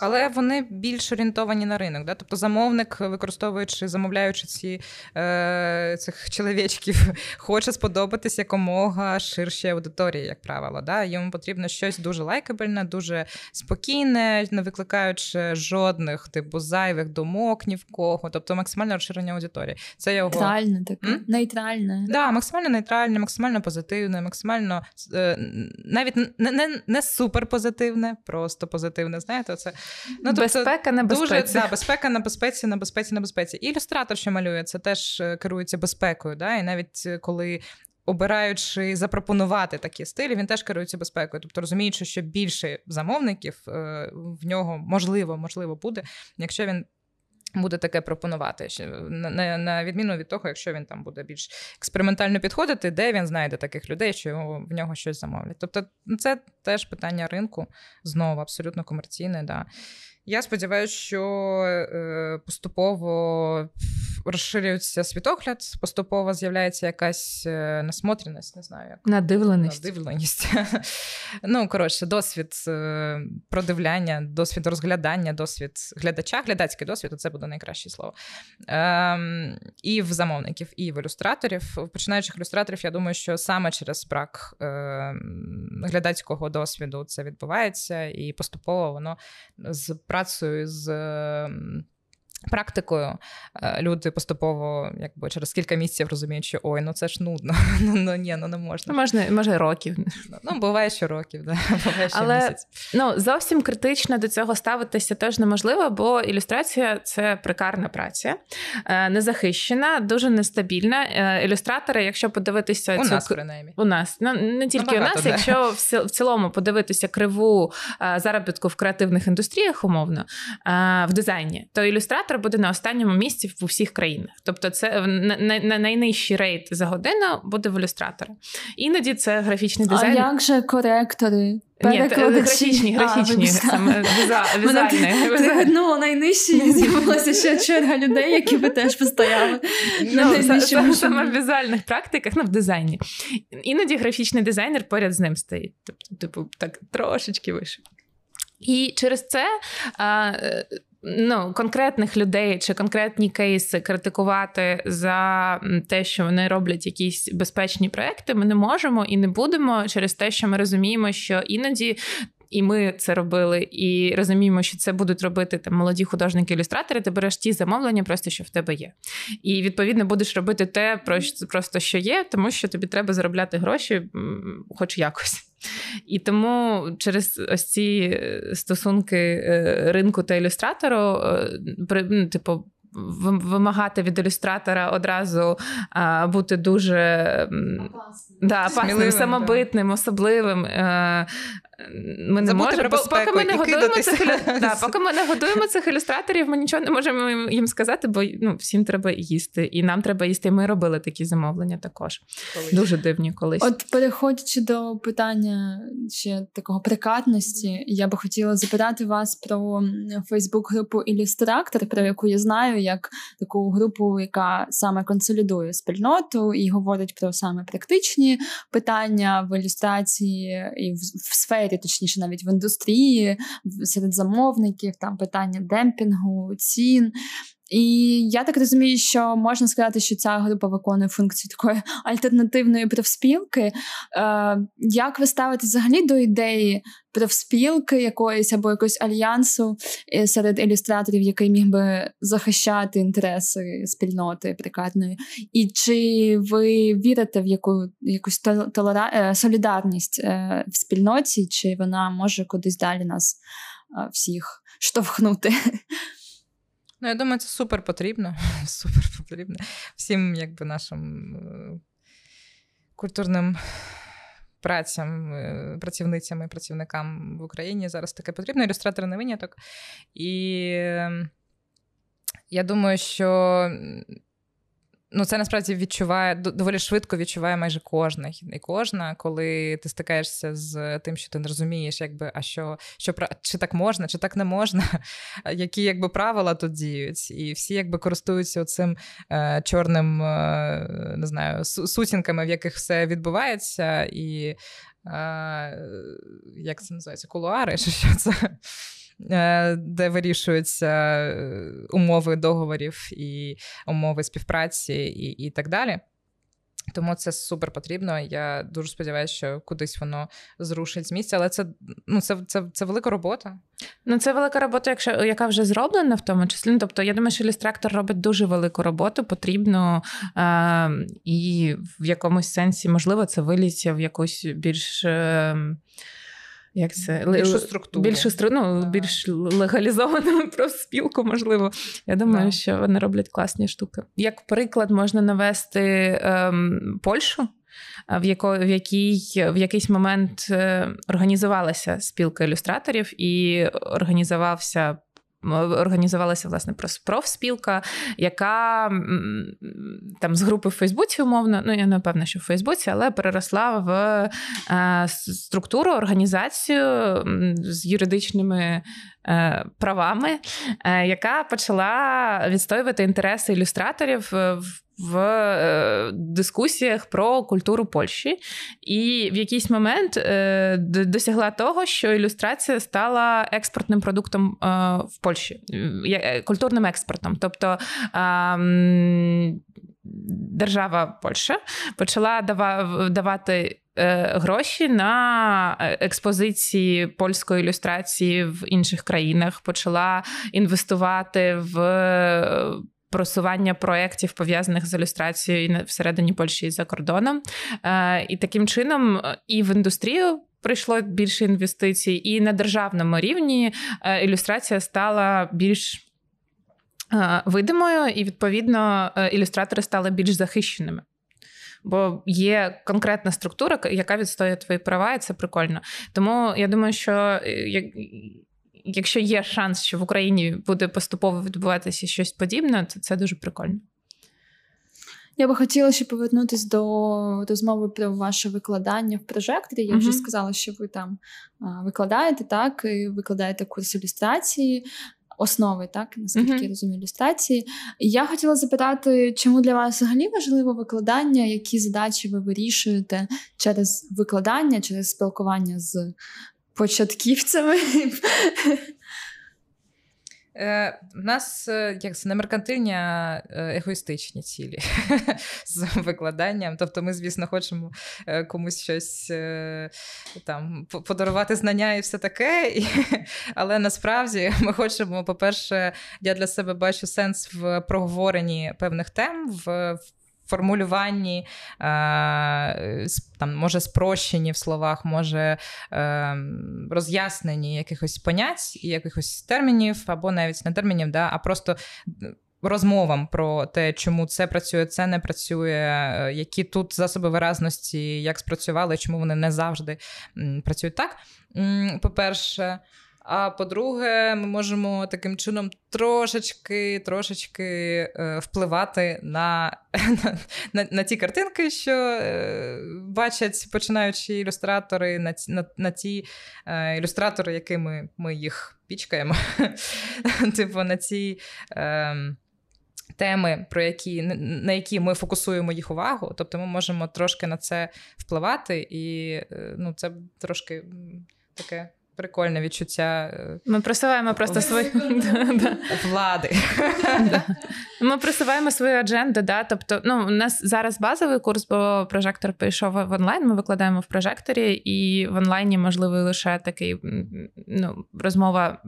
Але вони більш орієнтовані на ринок, да? Тобто замовник, використовуючи, замовляючи ці, е, цих чоловічків, хоче сподобатися якомога ширшій аудиторії, як правило. Да? Йому потрібно щось дуже лайкабельне, дуже спокійне, не викликаючи жодних типу зайвих думок ні в кого. Тобто максимальне розширення аудиторії. Це його... Нейтральне таке. Нейтральне. Так, да, максимально нейтральне, максимально позитивне, максимально... Е, навіть не, не, не не суперпозитивне, просто позитивне, знаєте, це ну, безпека на безпеці. Да, безпека на безпеці, на безпеці, на безпеці. І ілюстратор, що малює, це теж керується безпекою, да? І навіть коли обираючи запропонувати такі стилі, він теж керується безпекою. Тобто, розуміючи, що більше замовників в нього, можливо, можливо буде, якщо він буде таке пропонувати, на відміну від того, якщо він там буде більш експериментально підходити, де він знайде таких людей, що в нього щось замовлять. Тобто, це теж питання ринку, знову, абсолютно комерційне, да. Я сподіваюся, що поступово розширюється світогляд, поступово з'являється якась насмотреність, не знаю, як. Надивленість. Надивленість. Ну, коротше, досвід продивляння, досвід розглядання, досвід глядача, глядацький досвід, це буде найкраще слово. Ем, і в замовників, і в ілюстраторів. В починаючих ілюстраторів, я думаю, що саме через брак е, глядацького досвіду це відбувається, і поступово воно з працею, з е, практикою люди поступово, якби через кілька місяців розуміють, що ой, ну це ж нудно, ну, ну ні, ну не можна. Ну, можна, може, років. Ну, буває, що років, да, буває, що але, місяць. Ну, зовсім критично до цього ставитися теж неможливо, бо ілюстрація – це прикарна праця, незахищена, дуже нестабільна. Ілюстратори, якщо подивитися... У цю... нас, принаймні. У нас, ну, не тільки ну, у нас, де. Якщо в цілому подивитися криву заробітку в креативних індустріях, умовно, в дизайні, то ілюстратор буде на останньому місці в усіх країнах. Тобто це найнижчий рейт за годину буде в ілюстратора. Іноді це графічний дизайн. А як же коректори? Ні, графічні, графічні, саме візуальні. Пригаднула найнижчі, і з'явилася ще черга людей, які би теж постояли на саме в візуальних практиках, ну в дизайні. Іноді графічний дизайнер поряд з ним стоїть. Тобто, типу, так трошечки вище. І через це ну, конкретних людей чи конкретні кейси критикувати за те, що вони роблять якісь безпечні проекти, ми не можемо і не будемо через те, що ми розуміємо, що іноді і ми це робили, і розуміємо, що це будуть робити там молоді художники-ілюстратори, ти береш ті замовлення просто, що в тебе є. І, відповідно, будеш робити те, просто, що є, тому що тобі треба заробляти гроші хоч якось. І тому через ось ці стосунки ринку та ілюстратору, ну, типу, вимагати від ілюстратора одразу а, бути дуже опасним, да, опасним самобитним, да. особливим. А, ми не можемо, поки ми не годуємо цих, да, поки ми не годуємо цих ілюстраторів, ми нічого не можемо їм сказати, бо ну, всім треба їсти, і нам треба їсти, і ми робили такі замовлення також. Колись. Дуже дивні колись. От переходячи до питання ще такого прикатності, я би хотіла запитати вас про фейсбук-групу «Ілюстрактор», про яку я знаю, як таку групу, яка саме консолідує спільноту і говорить про саме практичні питання в ілюстрації і в сфері, точніше, навіть в індустрії, серед замовників, там питання демпінгу, цін. І я так розумію, що можна сказати, що ця група виконує функцію такої альтернативної профспілки. Як ви ставитесь взагалі до ідеї профспілки якоїсь або якогось альянсу серед ілюстраторів, який міг би захищати інтереси спільноти прикатної? І чи ви вірите в яку, якусь толера... солідарність в спільноті, чи вона може кудись далі нас всіх штовхнути? Ну, я думаю, це супер потрібно. Супер потрібно всім, якби, нашим е- культурним працям, е- працівницям і працівникам в Україні зараз таке потрібно. Ілюстратори не виняток. І е- я думаю, що ну, це насправді відчуває, доволі швидко відчуває майже кожна і кожна, коли ти стикаєшся з тим, що ти не розумієш, якби, а що, що чи так можна, чи так не можна, які якби правила тут діють, і всі якби користуються цим е, чорним, е, не знаю, сутінками, в яких все відбувається, і е, як це називається, кулуари, чи що це? Де вирішуються умови договорів і умови співпраці і, і так далі. Тому це супер потрібно. Я дуже сподіваюся, що кудись воно зрушить з місця, але це, ну, це, це, це велика робота. Ну, це велика робота, якщо, яка вже зроблена в тому числі. Тобто, я думаю, що ілюстрактор робить дуже велику роботу, потрібно е- і в якомусь сенсі, можливо, це виліться в якусь більш... Е- як це? Більшу структуру. Більшу, ну, більш легалізовану профспілку, можливо. Я думаю, да. що вони роблять класні штуки. Як приклад можна навести ем, Польщу, в, яко, в, якій, в якийсь момент е, організувалася спілка ілюстраторів і організувався Організувалася, власне, профспілка, яка там з групи в Фейсбуці, умовно, ну, я не певна, що в Фейсбуці, але переросла в е, структуру, організацію з юридичними е, правами, е, яка почала відстоювати інтереси ілюстраторів в в дискусіях про культуру Польщі. І в якийсь момент досягла того, що ілюстрація стала експортним продуктом в Польщі, культурним експортом. Тобто держава Польща почала давати гроші на експозиції польської ілюстрації в інших країнах, почала інвестувати в просування проєктів, пов'язаних з ілюстрацією всередині Польщі і за кордоном. І таким чином і в індустрію прийшло більше інвестицій, і на державному рівні ілюстрація стала більш видимою, і, відповідно, ілюстратори стали більш захищеними. Бо є конкретна структура, яка відстоює твої права, і це прикольно. Тому я думаю, що якщо є шанс, що в Україні буде поступово відбуватися щось подібне, то це дуже прикольно. Я би хотіла ще повернутися до розмови про ваше викладання в прожекторі. Я mm-hmm. вже сказала, що ви там викладаєте, так, і викладаєте курс ілюстрації, основи, так, наскільки mm-hmm. я розумію, ілюстрації. Я хотіла запитати, чому для вас взагалі важливо викладання, які задачі ви вирішуєте через викладання, через спілкування з початківцями? У нас, як це, не меркантильні, а егоїстичні цілі з викладанням. Тобто ми, звісно, хочемо комусь щось там подарувати, знання і все таке. І, але насправді ми хочемо, по-перше, я для себе бачу сенс в проговоренні певних тем, в формулюванні, там, може, спрощені в словах, може, роз'яснені якихось понять, якихось термінів, або навіть не термінів, да, а просто розмовам про те, чому це працює, це не працює, які тут засоби виразності, як спрацювали, чому вони не завжди працюють так, по-перше. А по-друге, ми можемо таким чином трошечки, трошечки е, впливати на, на, на, на ті картинки, що е, бачать починаючі ілюстратори, на, на, на ті е, ілюстратори, якими ми їх пічкаємо. Типу на ті е, теми, про які, на які ми фокусуємо їх увагу. Тобто ми можемо трошки на це впливати, і е, ну, це трошки таке прикольне відчуття. Ми просуваємо просто свої влади. Ми просуваємо свою адженду, да, тобто, ну, у нас зараз базовий курс, бо прожектор перейшов в онлайн, ми викладаємо в прожекторі, і в онлайні можливий лише такий, ну, розмова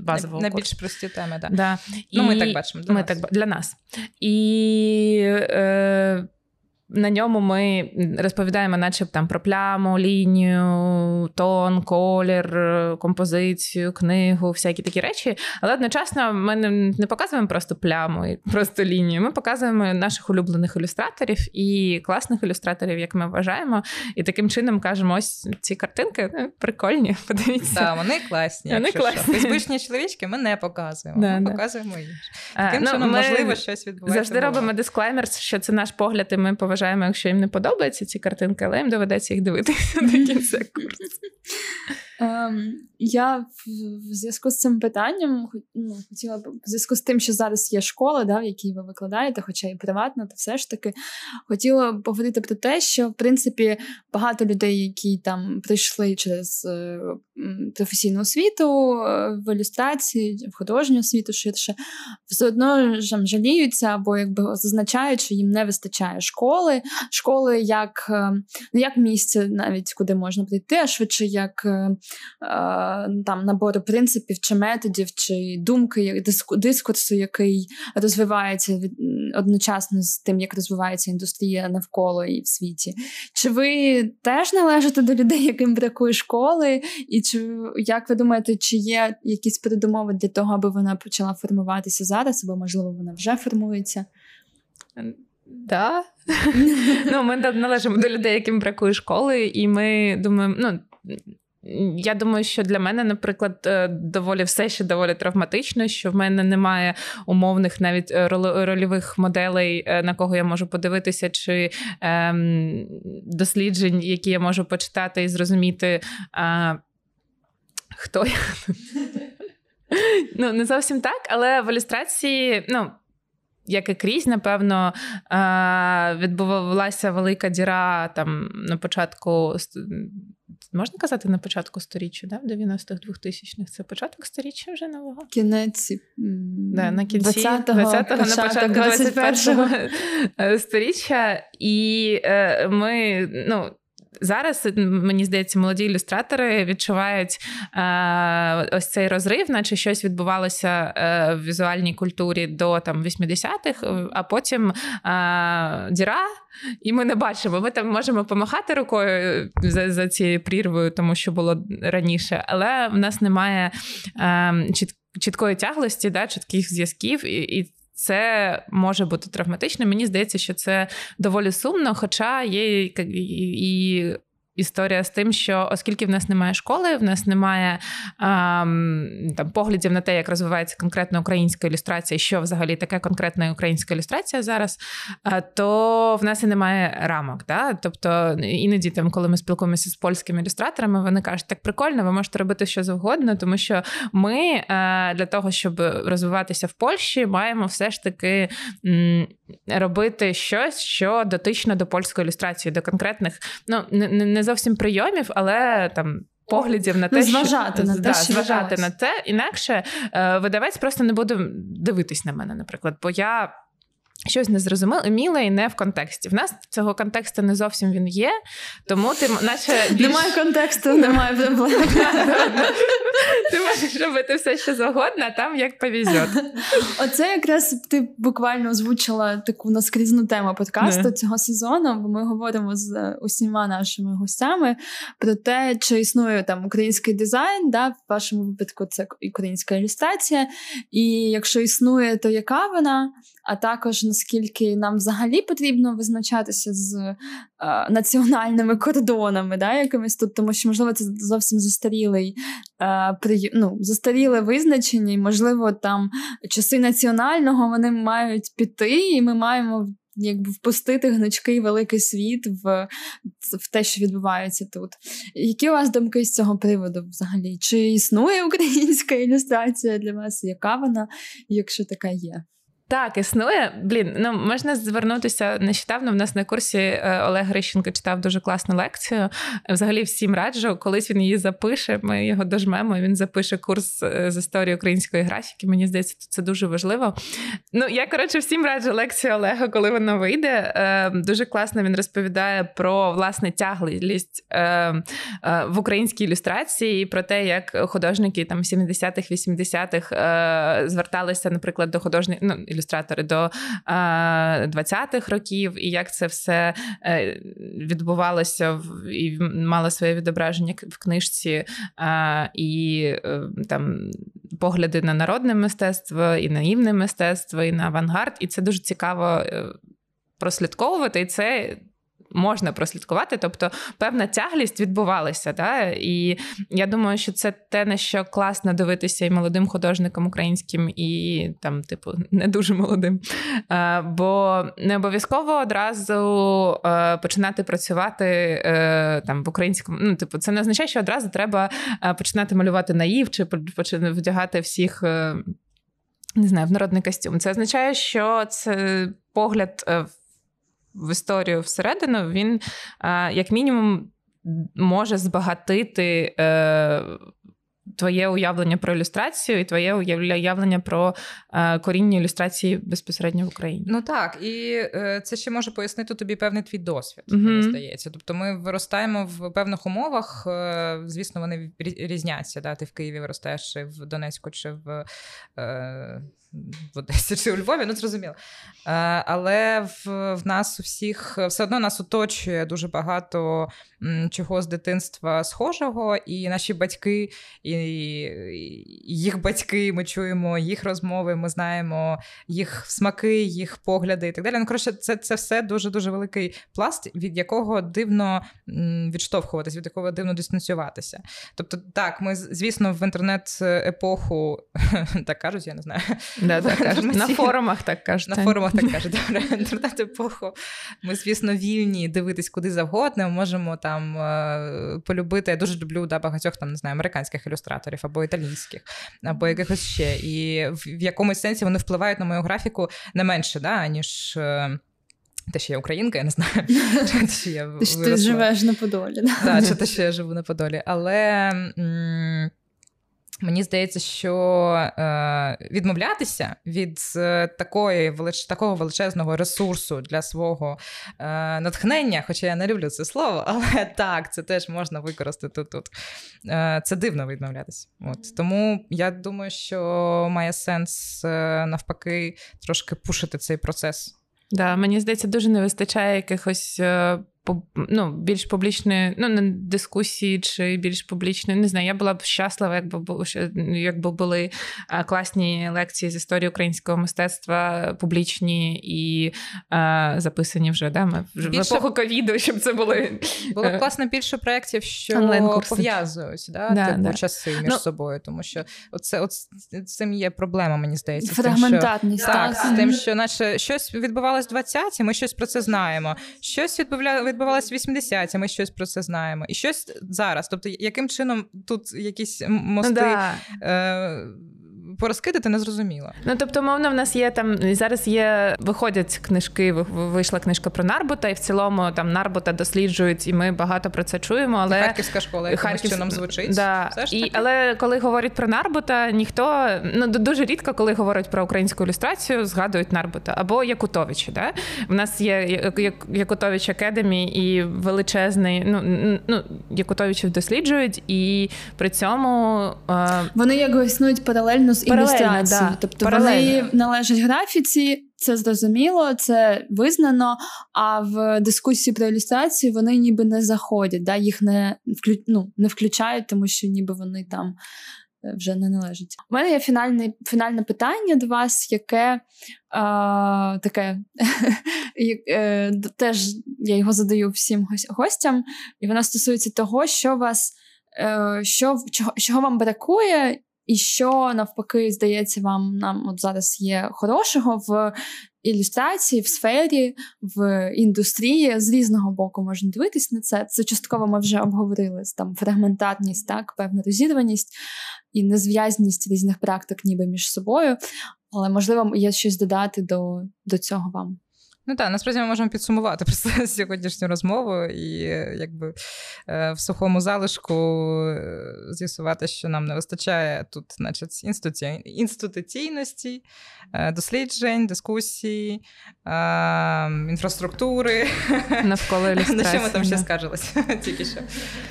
базового курсу. На більш прості теми, да. Да. Ну, ми так бачимо, для ми нас. Так, для нас. І е, на ньому ми розповідаємо, наче там, про пляму, лінію, тон, колір, композицію, книгу, всякі такі речі. Але одночасно ми не показуємо просто пляму і просто лінію. Ми показуємо наших улюблених ілюстраторів і класних ілюстраторів, як ми вважаємо. І таким чином кажемо, ось ці картинки прикольні, подивіться. Так, да, вони класні. Вони класні. Фейсбучні чоловічки ми не показуємо. Да, ми да. показуємо їх. Таким а, чином, ну, можливо, щось відбувається. Завжди було. Робимо дисклеймер, що це наш погляд, і ми поважаємо, якщо їм не подобаються ці картинки, але їм доведеться їх дивитися до кінця курсу. Я в зв'язку з цим питанням, ну, хотіла б, в зв'язку з тим, що зараз є школа, да, в якій ви викладаєте, хоча і приватна, то все ж таки, хотіла б поговорити про те, що, в принципі, багато людей, які там прийшли через професійну освіту, в ілюстрації, в художню освіту ширше, все одно жаліються або якби зазначають, що їм не вистачає школи, школи, школи як, як місце навіть, куди можна прийти, а швидше як там набори принципів чи методів, чи думки, дискурсу, який розвивається одночасно з тим, як розвивається індустрія навколо і в світі. Чи ви теж належите до людей, яким бракує школи? І чи, як ви думаєте, чи є якісь передумови для того, аби вона почала формуватися зараз, або, можливо, вона вже формується? Так. Ну, ми належимо до людей, яким бракує школи, і ми думаємо, ну, я думаю, що для мене, наприклад, доволі все ще доволі травматично, що в мене немає умовних навіть рольових моделей, на кого я можу подивитися, чи ем, досліджень, які я можу почитати і зрозуміти, е, хто я. Ну, не зовсім так, але в ілюстрації, ну, як і крізь, напевно, відбувалася велика діра там на початку, можна казати, на початку сторіччя, да? В дев'яностих, двохтисячних. Це початок сторіччя вже нового? Кінець. Да, на кінці двадцятого, на початку двадцять першого сторіччя. І е, ми, ну, зараз, мені здається, молоді ілюстратори відчувають е, ось цей розрив, наче щось відбувалося е, в візуальній культурі до там, вісімдесятих, а потім е, діра, і ми не бачимо. Ми там можемо помахати рукою за, за цією прірвою, тому що було раніше, але в нас немає е, чіт, чіткої тяглості, да, чітких зв'язків, і, і це може бути травматично. Мені здається, що це доволі сумно, хоча є і історія з тим, що оскільки в нас немає школи, в нас немає ем, там, поглядів на те, як розвивається конкретно українська ілюстрація, що взагалі таке конкретна українська ілюстрація зараз, е, то в нас і немає рамок. Да? Тобто іноді, там, коли ми спілкуємося з польськими ілюстраторами, вони кажуть, так прикольно, ви можете робити що завгодно, тому що ми е, для того, щоб розвиватися в Польщі, маємо все ж таки м- робити щось, що дотично до польської ілюстрації, до конкретних, ну, не, не зовсім прийомів, але там поглядів на те, ну, зважати що, на те, да, що зважати на це. Інакше видавець просто не буде дивитись на мене, наприклад, бо я щось не зрозуміле і не в контексті. В нас цього контексту не зовсім він є, тому ти наче... Більш... Немає контексту, немає проблем. Ти можеш робити все, що завгодно, а там як повезет. Оце якраз ти буквально озвучила таку наскрізну тему подкасту не. Цього сезону, бо ми говоримо з усіма нашими гостями про те, чи існує там український дизайн, да, в вашому випадку це українська ілюстрація, і якщо існує, то яка вона, а також наскільки нам взагалі потрібно визначатися з е, національними кордонами, да, якимись тут, тому що, можливо, це зовсім застарілий е, при, ну, застаріле визначення, і, можливо, там часи національного вони мають піти, і ми маємо якби впустити гнучкий великий світ в, в те, що відбувається тут. Які у вас думки з цього приводу взагалі? Чи існує українська ілюстрація для вас? Яка вона, якщо така є? Так, існує. Блін, ну, можна звернутися нещодавно. В нас на курсі Олег Грищенко читав дуже класну лекцію. Взагалі всім раджу. Колись він її запише, ми його дожмемо, він запише курс з історії української графіки. Мені здається, це дуже важливо. Ну, я, коротше, всім раджу лекцію Олега, коли вона вийде. Дуже класно він розповідає про, власне, тяглість в українській ілюстрації і про те, як художники там сімдесятих, вісімдесятих зверталися, наприклад, до художників, ну, ілюстратори до двадцятих років, і як це все відбувалося і мало своє відображення в книжці, і там погляди на народне мистецтво, і наївне мистецтво, і на авангард. І це дуже цікаво прослідковувати, і це можна прослідкувати, тобто певна тяглість відбувалася, да? І я думаю, що це те, на що класно дивитися і молодим художникам українським, і там, типу, не дуже молодим. А, бо не обов'язково одразу а, починати працювати а, там в українському, ну, типу, це не означає, що одразу треба починати малювати наїв, чи починати вдягати всіх, не знаю, в народний костюм. Це означає, що це погляд в в історію всередину, він як мінімум може збагатити твоє уявлення про ілюстрацію і твоє уявлення про корінні ілюстрації безпосередньо в Україні. Ну так, і це ще може пояснити тобі певний твій досвід, mm-hmm. мені здається. Тобто ми виростаємо в певних умовах, звісно, вони різняться. Да? Ти в Києві виростаєш, чи в Донецьку, чи в... в Одесі чи у Львові, ну зрозуміло. Але в, в нас у всіх, все одно нас оточує дуже багато чого з дитинства схожого, і наші батьки, і їх батьки, ми чуємо їх розмови, ми знаємо їх смаки, їх погляди і так далі. Ну, коротше, це, це все дуже-дуже великий пласт, від якого дивно відштовхуватись, від якого дивно дистанціюватися. Тобто, так, ми, звісно, в інтернет-епоху, так кажуть, я не знаю, Да, так кажуть. На форумах так кажуть. На форумах так кажуть. Добре, інтернет-епоху. Ми, звісно, вільні дивитись куди завгодно. Ми можемо там полюбити. Я дуже люблю да, багатьох там, не знаю, американських ілюстраторів або італійських, або якихось ще. І в якомусь сенсі вони впливають на мою графіку не менше, да, ніж... Те, що я українка, я не знаю. Чи я ти виросла. живеш на Подолі. Так, чи те, що я живу на Подолі. Але... М- Мені здається, що е, відмовлятися від е, такої велич, такого величезного ресурсу для свого е, натхнення, хоча я не люблю це слово, але так, це теж можна використати тут. Е, це дивно відмовлятися. От. Тому я думаю, що має сенс е, навпаки трошки пушити цей процес. Да, мені здається, дуже не вистачає якихось... Е... Ну, більш публічної, ну, не дискусії чи більш публічної, не знаю, я була б щаслива, якби були, якби були класні лекції з історії українського мистецтва, публічні і е, записані вже, да, ми в більше... епоху ковіду, щоб це були. Було б класно більше проєктів, що пов'язують, да, да, типу да. часи між ну, собою, тому що оце, оце, цим є проблема, мені здається. Фрагментатність. Тим, що, так, так, з тим, що наче щось відбувалось в двадцяті, ми щось про це знаємо, щось відбувалося відбувалось в вісімдесяті, ми щось про це знаємо. І щось зараз. Тобто, яким чином тут якісь мости... Да. Е- порозкидати незрозуміло. Ну, тобто, мовно, в нас є там, зараз є, виходять книжки, вийшла книжка про Нарбута, і в цілому там Нарбута досліджують, і ми багато про це чуємо, але... Харківська школа, якимось Харків... чином звучить. Да. І, але коли говорять про Нарбута, ніхто, ну, дуже рідко, коли говорять про українську ілюстрацію, згадують Нарбута. Або Якутовича, да? В нас є Якутович Академі і величезний, ну, ну, Якутовичів досліджують, і при цьому... Е... Вони якось існують паралельно з Паралельно, да. Тобто Паралельно. Вони належать графіці, це зрозуміло, це визнано, а в дискусії про ілюстрацію вони ніби не заходять, да? Їх не, вклю... ну, не включають, тому що ніби вони там вже не належать. У мене є фінальне, фінальне питання до вас, яке а, таке, теж я його задаю всім гостям, і воно стосується того, що вас, що, чого, чого вам бракує, і що, навпаки, здається, вам нам от зараз є хорошого в ілюстрації, в сфері, в індустрії. З різного боку можна дивитись на це. Це частково ми вже обговорили. Там фрагментатність, так, певна розірваність і незв'язність різних практик ніби між собою. Але, можливо, є щось додати до, до цього вам. Ну так, насправді ми можемо підсумувати просто сьогоднішню розмову і якби в сухому залишку з'ясувати, що нам не вистачає тут, значить, інституційності, досліджень, дискусій, інфраструктури. Навколо ілюстрації. На що ми там ще скаржилися тільки що.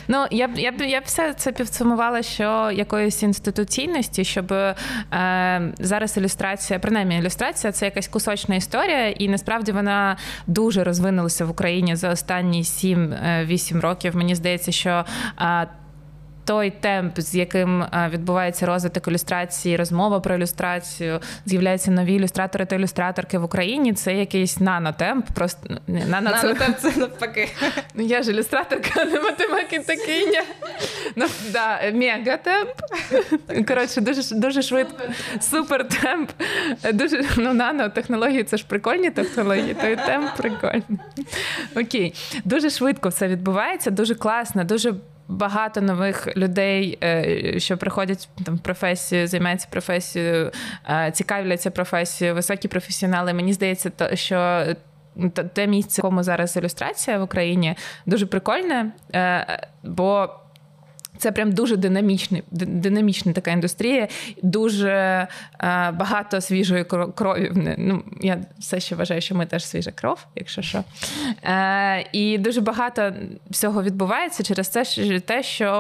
Ну, я б я б я б все це підсумувала, що якоїсь інституційності, щоб е, зараз ілюстрація, принаймні ілюстрація, це якась кусочна історія, і насправді вона дуже розвинулася в Україні за останні сім-вісім років. Мені здається, що той темп, з яким відбувається розвиток ілюстрації, розмова про ілюстрацію, з'являються нові ілюстратори та ілюстраторки в Україні, це якийсь нанотемп. Просто нанотемп це навпаки. Ну я ж ілюстраторка, а не математикиня. Ну да, мегатемп. Коротше, дуже дуже швидко. Супертемп. Дуже, ну, нанотехнології це ж прикольні технології, той темп прикольний. Окей. Дуже швидко все відбувається, дуже класно, дуже багато нових людей, що приходять там в професію, займаються професією, цікавляться професією, високі професіонали. Мені здається, що те місце, в якому зараз ілюстрація в Україні, дуже прикольне, бо Це прям дуже динамічна, динамічна така індустрія, дуже е, багато свіжої крові. Ну, я все ще вважаю, що ми теж свіжа кров, якщо що. Е, і дуже багато всього відбувається через те, що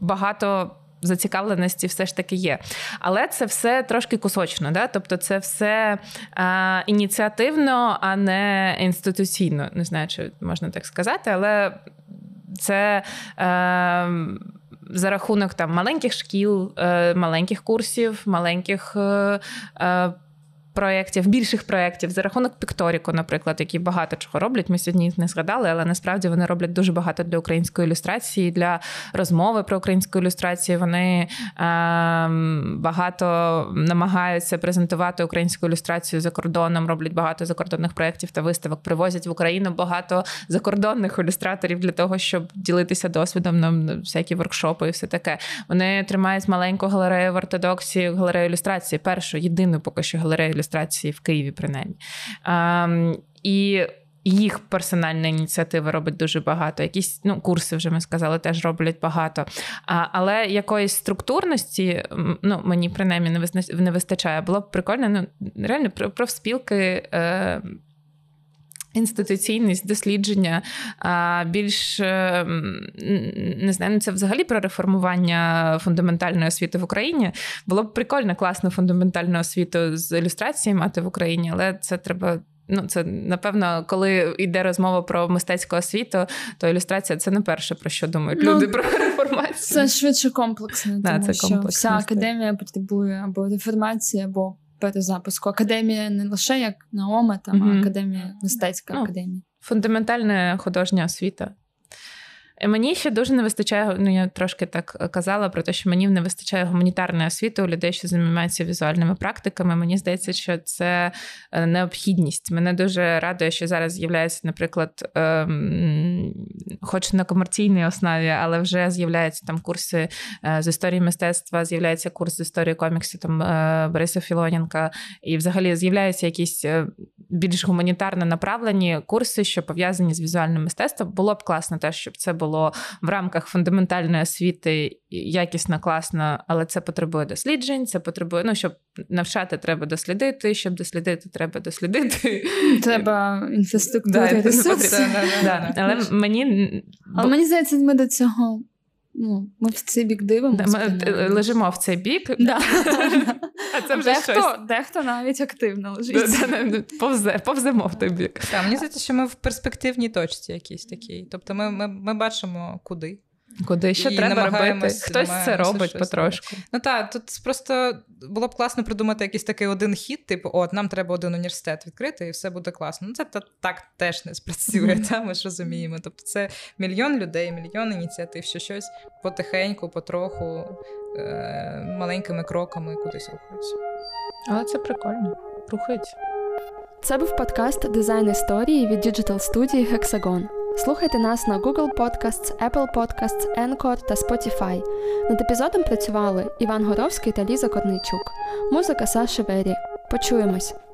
багато зацікавленості все ж таки є. Але це все трошки кусочно, да? Тобто це все а, ініціативно, а не інституційно. Не знаю, чи можна так сказати, але це а, за рахунок там, маленьких шкіл, а, маленьких курсів, маленьких а, проєктів, більших проєктів, за рахунок Пікторіку, наприклад, які багато чого роблять. Ми сьогодні їх не згадали, але насправді вони роблять дуже багато для української ілюстрації, для розмови про українську ілюстрацію. Вони е, багато намагаються презентувати українську ілюстрацію за кордоном, роблять багато закордонних проєктів та виставок, привозять в Україну багато закордонних ілюстраторів для того, щоб ділитися досвідом на всякі воркшопи і все таке. Вони тримають маленьку галерею в ортодоксі, галерею ілюстрації, першу, єдину поки що галерею ілюстрації ілюстрації в Києві, принаймні. А, і їх персональна ініціатива робить дуже багато. Якісь ну, курси, вже ми сказали, теж роблять багато. А, але якоїсь структурності, ну, мені, принаймні, не, визна... не вистачає. Було б прикольно, ну, реально, профспілки, е... інституційність, дослідження, а, більш, не знаю, ну це взагалі про реформування фундаментальної освіти в Україні. Було б прикольно, класно фундаментальну освіту з ілюстрації мати в Україні, але це треба, ну це, напевно, коли йде розмова про мистецьку освіту, то ілюстрація – це не перше, про що думають ну, люди про реформацію. Це швидше комплексно, да, тому що вся академія потребує або реформації, або перезапуску. Академія не лише як Наома, там, mm-hmm. а академія, мистецька ну, академія. Фундаментальна художня освіта. Мені ще дуже не вистачає, ну я трошки так казала про те, що мені не вистачає гуманітарної освіти у людей, що займаються візуальними практиками. Мені здається, що це необхідність. Мене дуже радує, що зараз з'являється, наприклад, ем, хоч на комерційній основі, але вже з'являються там курси з історії мистецтва, з'являється курс з історії коміксу там е, Бориса Філонінка, і взагалі з'являються якісь більш гуманітарно направлені курси, що пов'язані з візуальним мистецтвом. Було б класно те, щоб це було було в рамках фундаментальної освіти якісно, класно, але це потребує досліджень, це потребує, ну, щоб навчати, треба дослідити, щоб дослідити, треба дослідити. Треба інфраструктуру, да, ресурси. Да, да, да. Да. Але мені... Але мені здається, ми до цього... Ну, ми в цей бік дивимося. Да, ми спільно. Лежимо в цей бік. Да. А це вже дехто, щось. Дехто навіть активно лежить. Повзе, повземо в той бік. Так, мені здається, що ми в перспективній точці якійсь такій. Тобто ми, ми, ми бачимо, куди. Куди ще і треба робити. Хтось це робить потрошку. Ну так, тут просто було б класно придумати якийсь такий один хід, типу, от, нам треба один університет відкрити, і все буде класно. Ну це та, так теж не спрацює, mm-hmm. та, ми ж розуміємо. Тобто це мільйон людей, мільйон ініціатив, що щось потихеньку, потроху, е- маленькими кроками кудись рухається. Але це прикольно, рухається. Це був подкаст «Дизайн історії» від Digital Studio Hexagon. Слухайте нас на Google Podcasts, Apple Podcasts, Anchor та Spotify. Над епізодом працювали Іван Горовський та Ліза Корнейчук. Музика Саші Вері. Почуємось!